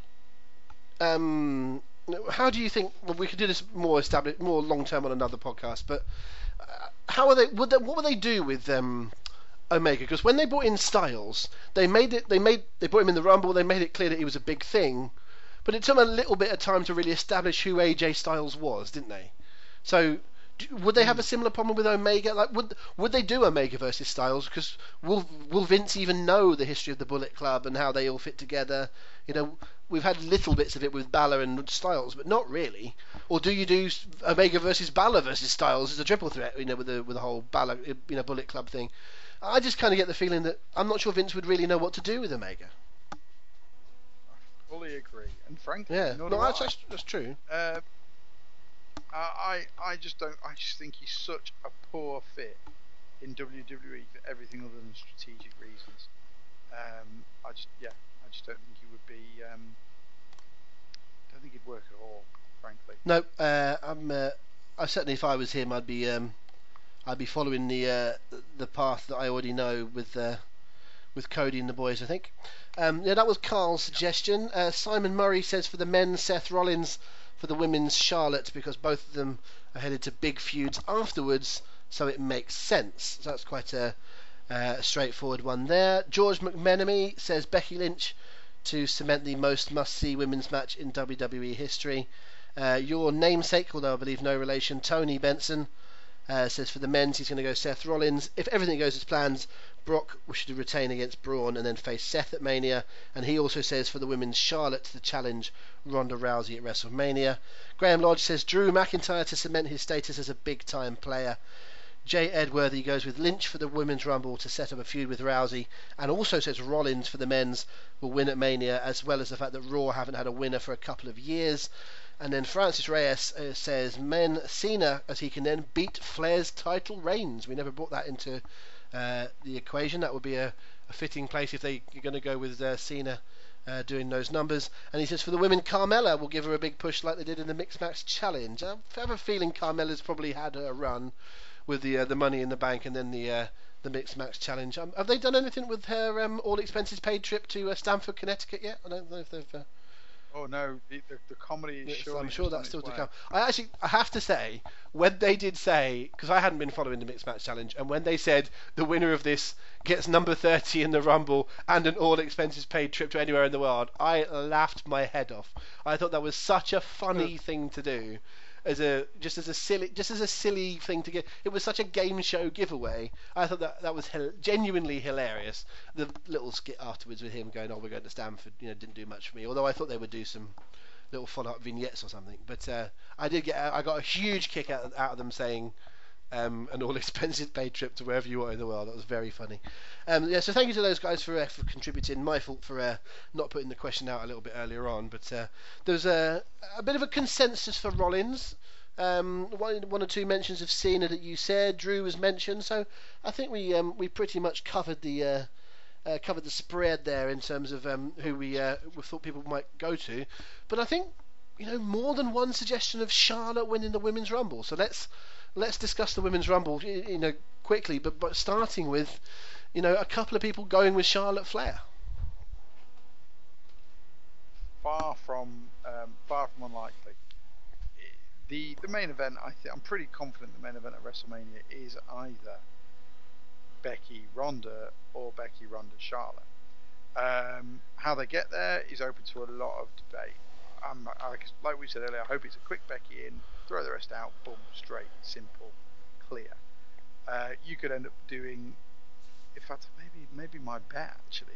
Um, how do you think? Well, we could do this more established, more long term on another podcast. But uh, how are they, would they? What would they do with um, Omega? Because when they brought in Styles, they made it. They made they brought him in the Rumble. They made it clear that he was a big thing. But it took them a little bit of time to really establish who A J Styles was, didn't they? So do, would they have a similar problem with Omega? Like, would would they do Omega versus Styles? Because will will Vince even know the history of the Bullet Club and how they all fit together? You know. We've had little bits of it with Balor and Styles, but not really. Or do you do Omega versus Balor versus Styles as a triple threat? You know, with the with the whole Balor, you know, Bullet Club thing. I just kind of get the feeling that I'm not sure Vince would really know what to do with Omega. I fully agree, and frankly, yeah, no, that's, that's, that's true. Uh, I I just don't. I just think he's such a poor fit in W W E for everything other than strategic reasons. Um, I just, yeah, I just don't think he would be. Um, don't think he'd work at all, frankly. No, uh, I'm. Uh, I certainly, if I was him, I'd be. Um, I'd be following the uh, the path that I already know with uh, with Cody and the boys. I think. Um, yeah, that was Carl's suggestion. Uh, Simon Murray says for the men, Seth Rollins. For the women's, Charlotte, because both of them are headed to big feuds afterwards, so it makes sense. So that's quite a uh, straightforward one there. George McMenemy says Becky Lynch to cement the most must-see women's match in W W E history. Uh, your namesake, although I believe no relation, Tony Benson, uh, says for the men's he's going to go Seth Rollins. If everything goes as planned, Brock should retain against Braun and then face Seth at Mania. And he also says for the women's, Charlotte to challenge Ronda Rousey at WrestleMania. Graham Lodge says Drew McIntyre to cement his status as a big-time player. Jay Edworthy goes with Lynch for the women's Rumble to set up a feud with Rousey, and also says Rollins for the men's will win at Mania, as well as the fact that Raw haven't had a winner for a couple of years. And then Francis Reyes uh, says men Cena, as he can then beat Flair's title reigns. We never brought that into Uh, the equation. That would be a, a fitting place if they're going to go with uh, Cena uh, doing those numbers. And he says for the women, Carmella will give her a big push like they did in the Mixed Match Challenge. I have a feeling Carmella's probably had a run with the uh, the Money in the Bank and then the uh, the Mixed Match Challenge. Um, have they done anything with her um, all expenses paid trip to uh, Stamford, Connecticut yet? I don't know if they've. Uh... Oh no, the, the, the comedy is sure. I'm sure that's still to come. I actually, I have to say, when they did say, because I hadn't been following the Mixed Match Challenge, and when they said the winner of this gets number thirty in the Rumble and an all expenses paid trip to anywhere in the world, I laughed my head off. I thought that was such a funny thing to do, as a just as a silly, just as a silly thing to get. It was such a game show giveaway. I thought that that was hel- genuinely hilarious. The little skit afterwards with him going, "Oh, we're going to Stamford," you know, didn't do much for me. Although I thought they would do some little follow-up vignettes or something. But uh, I did get, I got a huge kick out of, out of them saying um, an all-expenses paid trip to wherever you are in the world. That was very funny. Um, yeah, so thank you to those guys for, uh, for contributing. My fault for uh, not putting the question out a little bit earlier on. But uh, there was a, a bit of a consensus for Rollins. Um, one, one or two mentions of Cena that you said. Drew was mentioned. So I think we um, we pretty much covered the uh, uh, covered the spread there in terms of um, who we, uh, we thought people might go to. But I think, you know, more than one suggestion of Charlotte winning the Women's Rumble. So let's let's discuss the Women's Rumble, you know, quickly. But but starting with, you know, a couple of people going with Charlotte Flair. Far from um, far from unlikely. The the main event, I th- I'm pretty confident the main event at WrestleMania is either Becky Ronda or Becky Ronda Charlotte. Um, how they get there is open to a lot of debate. I'm, I, like we said earlier, I hope it's a quick Becky in, throw the rest out, boom, straight, simple, clear. Uh, you could end up doing. In fact, maybe maybe my bet actually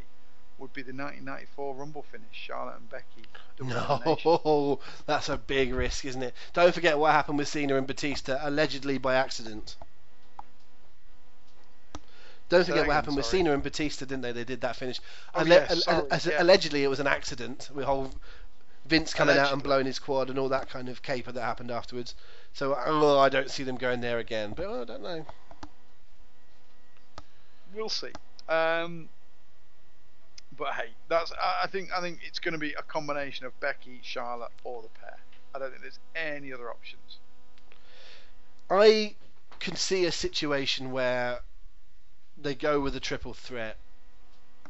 would be the nineteen ninety-four Rumble finish, Charlotte and Becky. No, that's a big risk, isn't it? Don't forget what happened with Cena and Batista, allegedly by accident. Don't forget Second, what happened sorry. with Cena and Batista, didn't they? They did that finish. Oh, Alle- yeah, sorry, a- yeah. Allegedly, it was an accident. The whole Vince coming allegedly. out and blowing his quad and all that kind of caper that happened afterwards. So oh, I don't see them going there again. But oh, I don't know. We'll see, um, but hey, that's. I think I think it's going to be a combination of Becky, Charlotte, or the pair. I don't think there's any other options. I can see a situation where they go with a triple threat,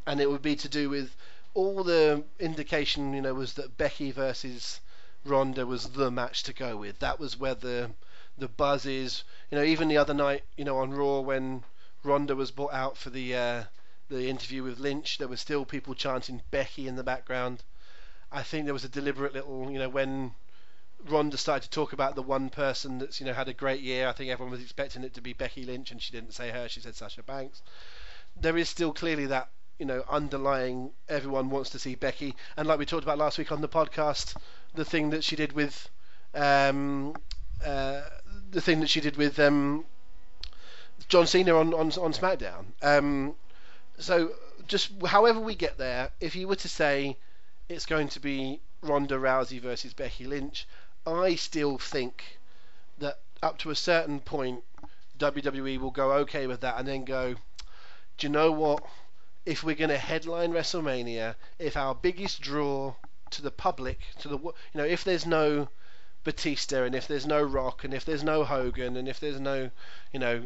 and it would be to do with all the indication, you know, was that Becky versus Ronda was the match to go with. That was where the the buzz is. You know, even the other night, you know, on Raw when Ronda was brought out for the uh, the interview with Lynch, there were still people chanting Becky in the background. I think there was a deliberate little, you know, when Ronda started to talk about the one person that's, you know, had a great year, I think everyone was expecting it to be Becky Lynch, and she didn't say her, she said Sasha Banks. There is still clearly that, you know, underlying everyone wants to see Becky. And like we talked about last week on the podcast, the thing that she did with um, uh, the thing that she did with um John Cena on, on, on SmackDown. Um, so just however we get there, if you were to say it's going to be Ronda Rousey versus Becky Lynch, I still think that up to a certain point W W E will go okay with that and then go, do you know what? If we're going to headline WrestleMania, if our biggest draw to the public, to the you know, if there's no Batista and if there's no Rock and if there's no Hogan and if there's no, you know,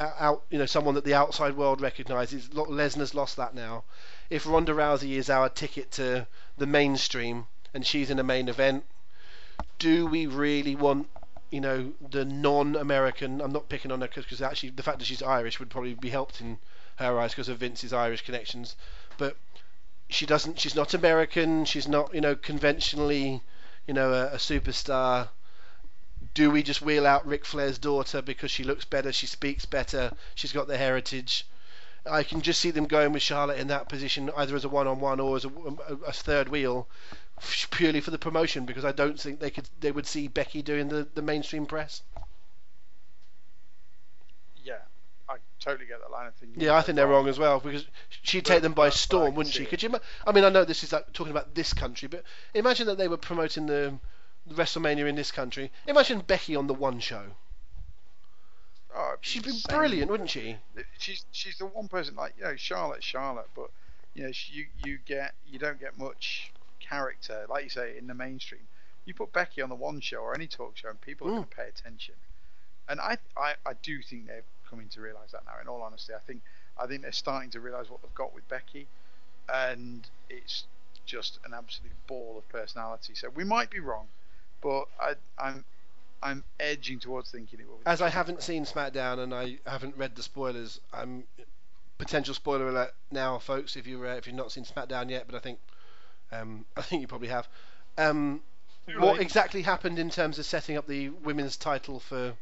out you know someone that the outside world recognises, Lesnar's lost that now. If Ronda Rousey is our ticket to the mainstream and she's in a main event, do we really want, you know, the non-American? I'm not picking on her because actually the fact that she's Irish would probably be helped in her eyes because of Vince's Irish connections, but she doesn't. She's not American. She's not, you know, conventionally, you know, a, a superstar. Do we just wheel out Ric Flair's daughter because she looks better, she speaks better, she's got the heritage? I can just see them going with Charlotte in that position, either as a one-on-one or as a, a third wheel, purely for the promotion, because I don't think they could they would see Becky doing the, the mainstream press. Yeah, I totally get that line of thinking. Yeah, I think they're wrong as well, because she'd take them by storm, wouldn't she? Could you? I mean, I know this is like talking about this country, but imagine that they were promoting the WrestleMania in this country. Imagine Becky on the one show. Oh, she'd be insane. Brilliant, wouldn't she? She's she's the one person, like, you know, Charlotte, Charlotte, but you know, she, you you get you don't get much character, like you say, in the mainstream. You put Becky on the one show or any talk show, and people are mm. going to pay attention. And I, I I do think they're coming to realise that now. In all honesty, I think I think they're starting to realise what they've got with Becky, and it's just an absolute ball of personality. So we might be wrong, but I I'm. I'm edging towards thinking it will. As I haven't seen SmackDown and I haven't read the spoilers, I'm potential spoiler alert now, folks. If you're uh, if you've not seen SmackDown yet, but I think um, I think you probably have. Um, what exactly happened in terms of setting up the women's title for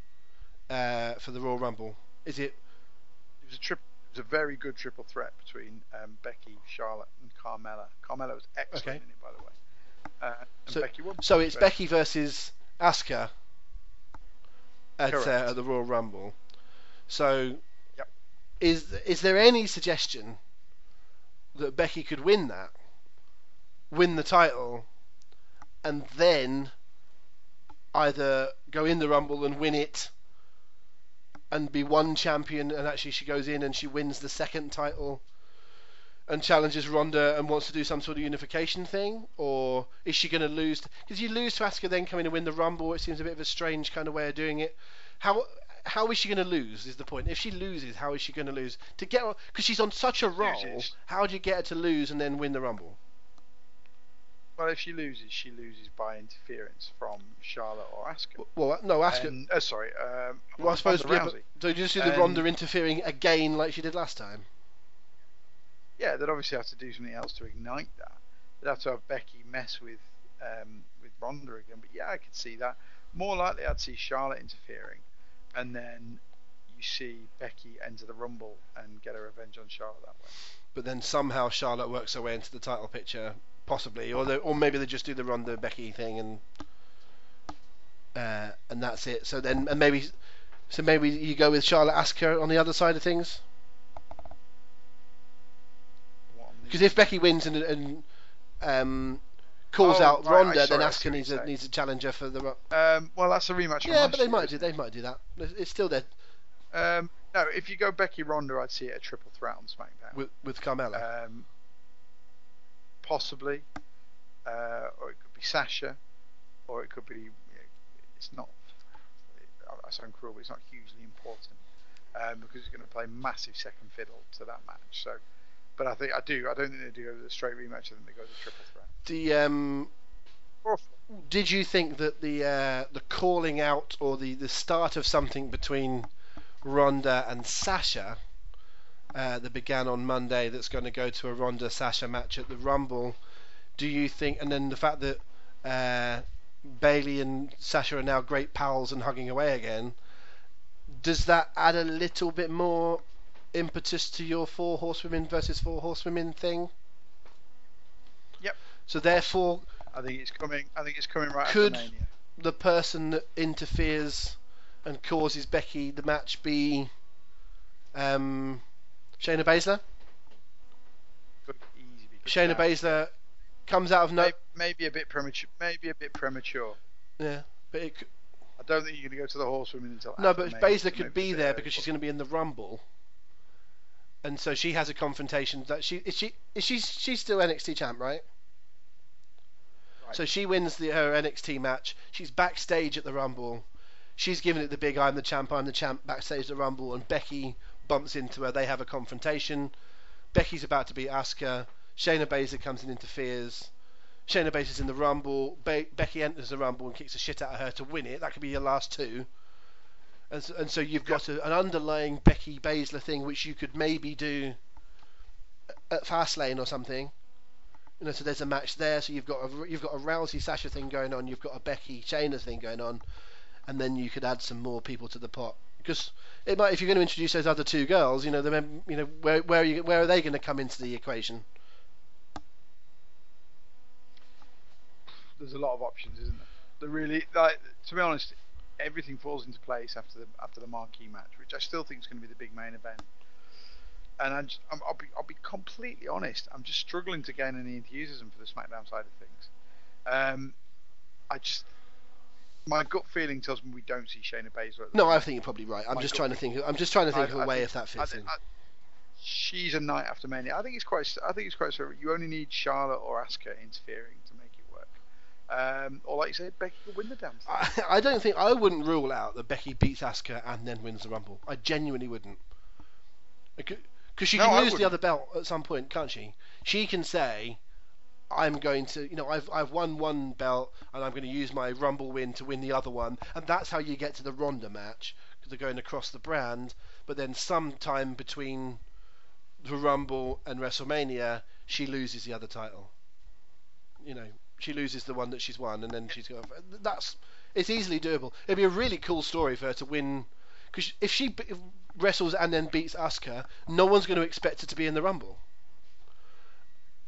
uh, for the Royal Rumble? Is it? It was a trip. It was a very good triple threat between um, Becky, Charlotte, and Carmella. Carmella was excellent okay. in it, by the way. Uh, and so, Becky won. So it's Becky versus Asuka. At, uh, at the Royal Rumble, so yep. is is there any suggestion that Becky could win that, win the title, and then either go in the Rumble and win it, and be one champion, and actually she goes in and she wins the second title, and challenges Ronda and wants to do some sort of unification thing? Or is she going to lose? Because you lose to Asuka, then come in and win the Rumble. It seems a bit of a strange kind of way of doing it. How how is she going to lose is the point. If she loses, how is she going to lose? To get Because she's on such a roll, how do you get her to lose and then win the Rumble? Well, if she loses, she loses by interference from Charlotte or Asuka. Well, no, Asuka. Um, oh, sorry. Um, well, I suppose... Yeah, but, so you just see the um, Ronda interfering again like she did last time? Yeah, they'd obviously have to do something else to ignite that. They'd have to have Becky mess with um, with Ronda again. But yeah, I could see that. More likely, I'd see Charlotte interfering, and then you see Becky enter the Rumble and get her revenge on Charlotte that way. But then somehow Charlotte works her way into the title picture, possibly, or they, or maybe they just do the Ronda Becky thing and uh, and that's it. So then, and maybe so maybe you go with Charlotte Asuka on the other side of things. Because if Becky wins and, and um, calls oh, out Ronda, right, then Asuka needs a, needs a challenger for the. Um, well, that's a rematch. Yeah, but they might do. They might do that. It's still there. Um, no, if you go Becky Ronda, I'd see it a triple threat on SmackDown with, with Carmella. Um, possibly, uh, or it could be Sasha, or it could be. You know, it's not. I sound cruel, but it's not hugely important um, because it's going to play massive second fiddle to that match. So. But I think I do. I don't think they do a straight rematch. I think they go to triple threat. The um, did you think that the uh, the calling out or the, the start of something between Ronda and Sasha uh, that began on Monday that's going to go to a Ronda Sasha match at the Rumble? Do you think? And then the fact that uh, Bayley and Sasha are now great pals and hugging away again. Does that add a little bit more impetus to your four horsewomen versus four horsewomen thing? Yep. So therefore, I think it's coming. I think it's coming right. Could after Mania, the person that interferes and causes Becky the match be um, Shayna Baszler? Could easily be Shayna Baszler comes out of no. Maybe, maybe a bit premature. Maybe a bit premature. Yeah, but it. Could... I don't think you're going to go to the horsewomen until no, after. No, but Baszler could be there because she's going to be in the Rumble, and so she has a confrontation. That she is she is she she's still N X T champ, right? Right. So she wins the, her N X T match. She's backstage at the Rumble. She's giving it the big "I'm the champ, I'm the champ" backstage at the Rumble, and Becky bumps into her. They have a confrontation. Becky's about to beat Asuka. Shayna Baszler comes and interferes. Shayna Baszler's in the Rumble. Be- Becky enters the Rumble and kicks the shit out of her to win it. That could be your last two. And so, and so you've got a, an underlying Becky Baszler thing which you could maybe do at Fastlane or something. You know, so there's a match there. So you've got a you've got a Rousey Sasha thing going on. You've got a Becky Shayna thing going on, and then you could add some more people to the pot. Because it might, if you're going to introduce those other two girls, you know, the, you know, where where are you, where are they going to come into the equation? There's a lot of options, isn't there? There really, like, to be honest, everything falls into place after the after the marquee match, which I still think is going to be the big main event. And I just, I'm, I'll be I'll be completely honest, I'm just struggling to gain any enthusiasm for the SmackDown side of things. Um, I just. My gut feeling tells me we don't see Shayna Baszler. No, I think you're probably right. I'm just trying to think. I'm just trying to think of a way if that fits in. She's a night after Mania. I think it's quite. I think it's quite. You only need Charlotte or Asuka interfering to make it work. Um, or like you said, Becky will win the damn thing. I, I don't think. I wouldn't rule out that Becky beats Asuka and then wins the Rumble. I genuinely wouldn't. Because she can lose the other belt at some point, can't she? She can say, I'm going to, you know, I've I've won one belt and I'm going to use my Rumble win to win the other one, and that's how you get to the Ronda match, because they're going across the brand. But then sometime between the Rumble and WrestleMania, she loses the other title. You know, she loses the one that she's won, and then she's going. That's it's easily doable. It'd be a really cool story for her to win, because if she b- wrestles and then beats Asuka, no one's going to expect her to be in the Rumble.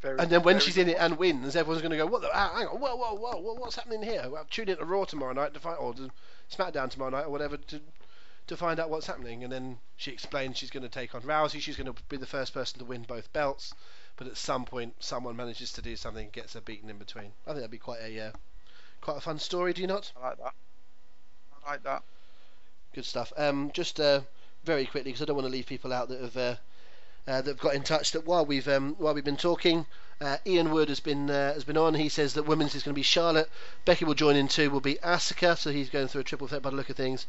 Very, and then when she's in it and wins, everyone's going to go, "What the? Ah, hang on, whoa, whoa, whoa, whoa, what's happening here?" Well, tune in to Raw tomorrow night to find, or to SmackDown tomorrow night, or whatever, to to find out what's happening. And then she explains she's going to take on Rousey. She's going to be the first person to win both belts. But at some point, someone manages to do something, gets her beaten in between. I think that'd be quite a uh, quite a fun story. Do you not? I like that. I like that. Good stuff. Um, just uh, very quickly, because I don't want to leave people out that have. Uh, Uh, that have got in touch. That while we've um, while we've been talking, uh, Ian Wood has been uh, has been on. He says that women's is going to be Charlotte. Becky will join in too. Will be Asuka. So he's going through a triple threat by the look of things.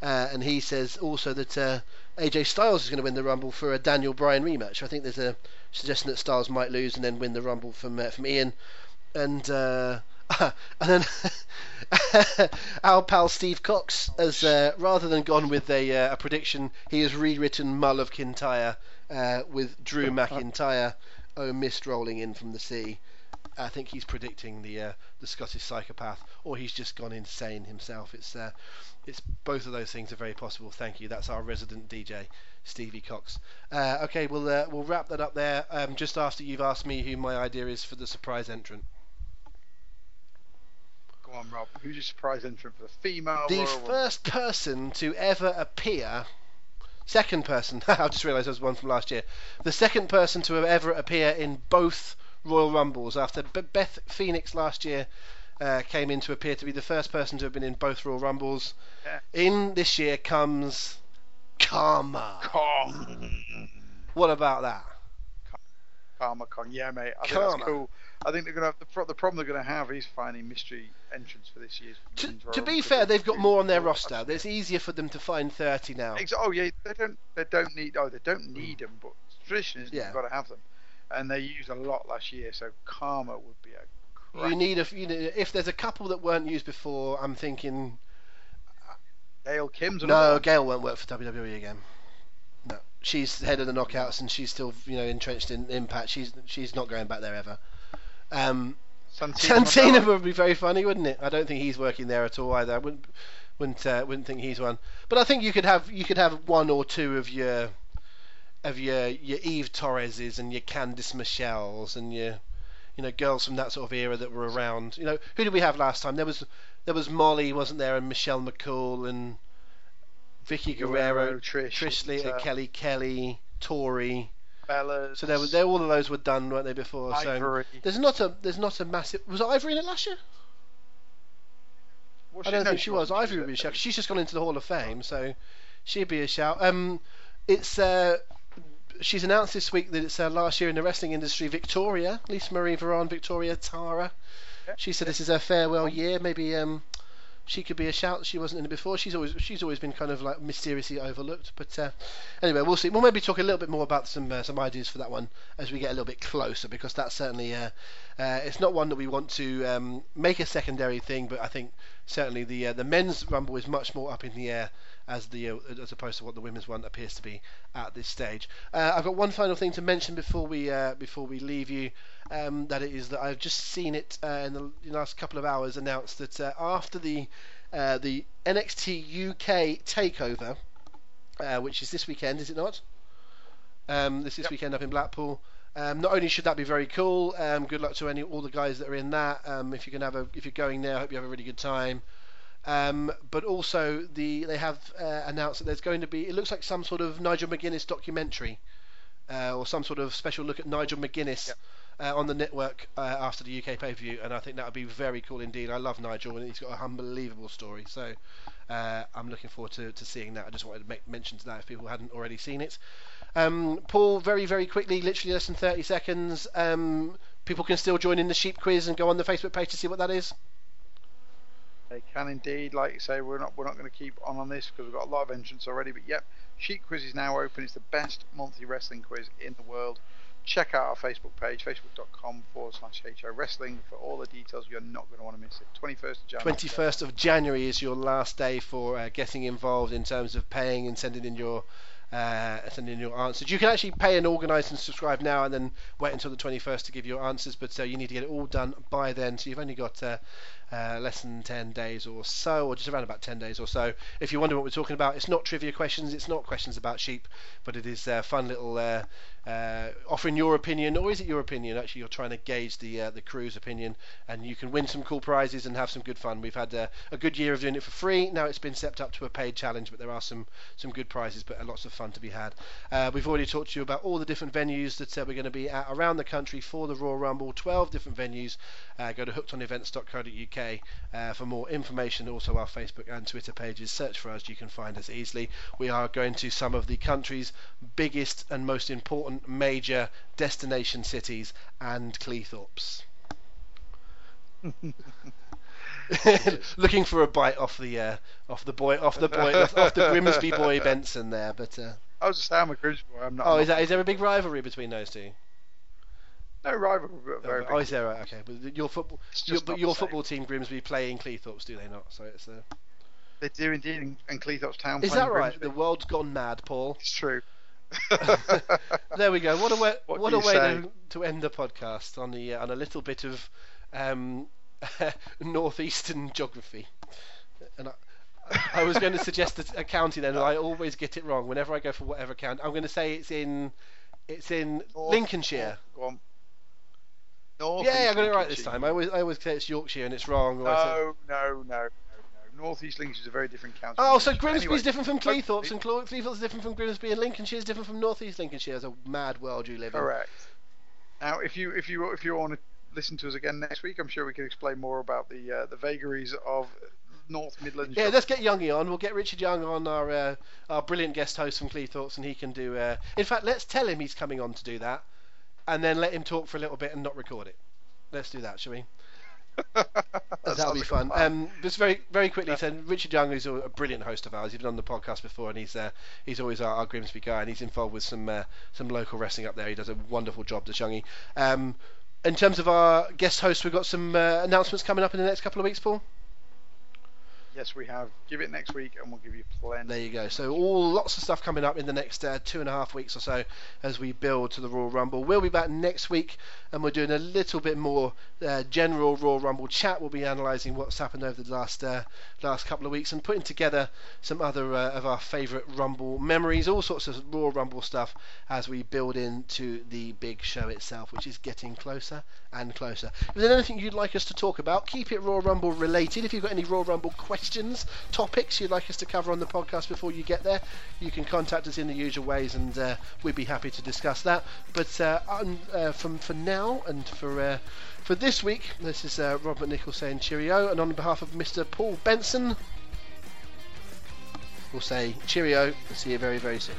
Uh, and he says also that uh, A J Styles is going to win the Rumble for a Daniel Bryan rematch. I think there's a suggestion that Styles might lose and then win the Rumble from uh, from Ian. And uh, and then our pal Steve Cox has uh, rather than gone with a, uh, a prediction, he has rewritten Mull of Kintyre. Uh, with Drew McIntyre, oh, mist rolling in from the sea. I think he's predicting the uh, the Scottish psychopath, or he's just gone insane himself. It's uh, it's both of those things are very possible. Thank you. That's our resident D J, Stevie Cox. Uh, okay, we'll uh, we'll wrap that up there. Um, just after you've asked me who my idea is for the surprise entrant. Go on, Rob. Who's your surprise entrant for the female? The first person to ever appear. Second person, I just realised there was one from last year. The second person to have ever appear in both Royal Rumbles after Beth Phoenix last year uh, came in to appear to be the first person to have been in both Royal Rumbles. Yeah. In this year comes Karma. Karma. What about that? Karma Kong, yeah, mate. I think Karma. That's cool. I think they're going to have the, pro- the problem they're going to have is finding mystery entrants for this year's. To, to be fair, they've got more on their roster. It's easier for them to find thirty now. Oh yeah, they don't they don't need oh they don't need them, but tradition is yeah. You've got to have them, and they used a lot last year. So Karma would be a. Crap. You need a you know, if there's a couple that weren't used before. I'm thinking. Gail Kim's. No, Gail won't work for W W E again. No, she's the head of the Knockouts, and she's still you know entrenched in Impact. She's she's not going back there ever. Um, Santina, Santina would be very funny, wouldn't it? I don't think he's working there at all either. I wouldn't wouldn't uh, wouldn't think he's one. But I think you could have you could have one or two of your of your your Eve Torreses and your Candice Michelles and your you know girls from that sort of era that were around. You know who did we have last time? There was there was Molly, wasn't there? And Michelle McCool and Vicky Guerrero, Guerrero Trish, Trish Lita, Kelly Kelly, Tori. Bellas. So there were there all of those were done, weren't they, before? Ivory. So there's not a there's not a massive was Ivory in it last year? Well, I don't think she was. Either would be a shout. She's just gone into the Hall of Fame, so she'd be a shout. Um, it's uh, she's announced this week that it's her last year in the wrestling industry. Victoria, Lisa Marie Veron, Victoria Tara. She said this is her farewell year. Maybe um, she could be a shout. She wasn't in it before. She's always she's always been kind of like mysteriously overlooked. But uh, anyway, we'll see. We'll maybe talk a little bit more about some uh, some ideas for that one as we get a little bit closer, because that's certainly uh, uh, it's not one that we want to um, make a secondary thing. But I think certainly the uh, the men's Rumble is much more up in the air as the uh, as opposed to what the women's one appears to be at this stage. Uh, I've got one final thing to mention before we uh, before we leave you. Um, that it is that I've just seen it uh, in, the, in the last couple of hours announced that uh, after the uh, the N X T U K takeover, uh, which is this weekend, is it not? Um, this this yep. weekend up in Blackpool. Um, not only should that be very cool. Um, good luck to any all the guys that are in that. Um, if you can have a if you're going there, I hope you have a really good time. Um, but also the they have uh, announced that there's going to be, it looks like, some sort of Nigel McGuinness documentary, uh, or some sort of special look at Nigel McGuinness. Yep. Uh, on the network uh, after the U K pay-per-view, and I think that would be very cool indeed. I love Nigel, and he's got an unbelievable story, so uh, I'm looking forward to, to seeing that. I just wanted to make mention to that if people hadn't already seen it. Um, Paul, very, very quickly, literally less than thirty seconds, um, people can still join in the sheep quiz and go on the Facebook page to see what that is. They can indeed. Like you say, we're not we're not going to keep on on this because we've got a lot of entrants already, but yep, sheep quiz is now open. It's the best monthly wrestling quiz in the world. Check out our Facebook page, facebook.com forward slash HO Wrestling, for all the details. You're not going to want to miss it. twenty-first of January. twenty-first of January is your last day for uh, getting involved in terms of paying and sending in your uh, sending in your answers. You can actually pay and organise and subscribe now and then wait until the twenty-first to give your answers, but uh, you need to get it all done by then. So you've only got uh, uh, less than ten days or so, or just around about ten days or so. If you wonder what we're talking about, it's not trivia questions, it's not questions about sheep, but it is a uh, fun little... Uh, Uh, offering your opinion, or is it your opinion? Actually, you're trying to gauge the uh, the crew's opinion, and you can win some cool prizes and have some good fun. We've had uh, a good year of doing it for free. Now it's been stepped up to a paid challenge, but there are some some good prizes, but lots of fun to be had. Uh, we've already talked to you about all the different venues that uh, we're going to be at around the country for the Royal Rumble. twelve different venues. Uh, go to hooked on events dot co dot U K uh, for more information. Also, our Facebook and Twitter pages. Search for us. You can find us easily. We are going to some of the country's biggest and most important major destination cities and Cleethorpes. Looking for a bite off the uh, off the boy off the boy off, off the Grimsby boy Benson there, but uh... I was just saying I'm a Grimsby boy. I'm not. Oh, I'm is that is there a big rivalry between those two? No rivalry. But very oh, big. Oh, is there? Right, okay, but your football your, but your football team Grimsby play in Cleethorpes, do they not? So it's uh... they do indeed, and Cleethorpes Town. Is that right? Grimsby. The world's gone mad, Paul. It's true. There we go. What a way, what what a way to, to end the podcast on the uh, on a little bit of um, northeastern geography. And I, I was going to suggest a, a county then, and I always get it wrong whenever I go for whatever county. I'm going to say it's in it's in North, Lincolnshire. Go on. North yeah, I got it right this time. I always I always say it's Yorkshire and it's wrong. Or no, say... no, no, no. North East Lincolnshire is a very different county. Oh, so Grimsby is anyway, different from Cleethorpes, and Cleethorpes is different from Grimsby, and Lincolnshire is different from North East Lincolnshire. It's a mad world you live in. Correct. Now, if you if you if you want to listen to us again next week, I'm sure we can explain more about the uh, the vagaries of North Midlands. Yeah, let's get Youngie on. We'll get Richard Young on, our uh, our brilliant guest host from Cleethorpes, and he can do. Uh... In fact, let's tell him he's coming on to do that, and then let him talk for a little bit and not record it. Let's do that, shall we? That that'll be fun. Um, just very, very quickly. So Richard Young is a brilliant host of ours. He's been on the podcast before, and he's uh, he's always our, our Grimsby guy, and he's involved with some uh, some local wrestling up there. He does a wonderful job, the Youngie. Um, in terms of our guest host, we've got some uh, announcements coming up in the next couple of weeks, Paul. Yes, we have. Give it next week, and we'll give you plenty. There you go. So all lots of stuff coming up in the next uh, two and a half weeks or so as we build to the Royal Rumble. We'll be back next week, and we're doing a little bit more uh, general Royal Rumble chat. We'll be analysing what's happened over the last uh, last couple of weeks and putting together some other uh, of our favourite Rumble memories, all sorts of Royal Rumble stuff as we build into the big show itself, which is getting closer and closer. If there's anything you'd like us to talk about, keep it Royal Rumble related. If you've got any Royal Rumble questions, questions, topics you'd like us to cover on the podcast before you get there, you can contact us in the usual ways, and uh, we'd be happy to discuss that. But uh, um, uh, from for now and for uh, for this week, this is uh, Robert Nichols saying cheerio, and on behalf of Mister Paul Benson, we'll say cheerio and see you very, very soon.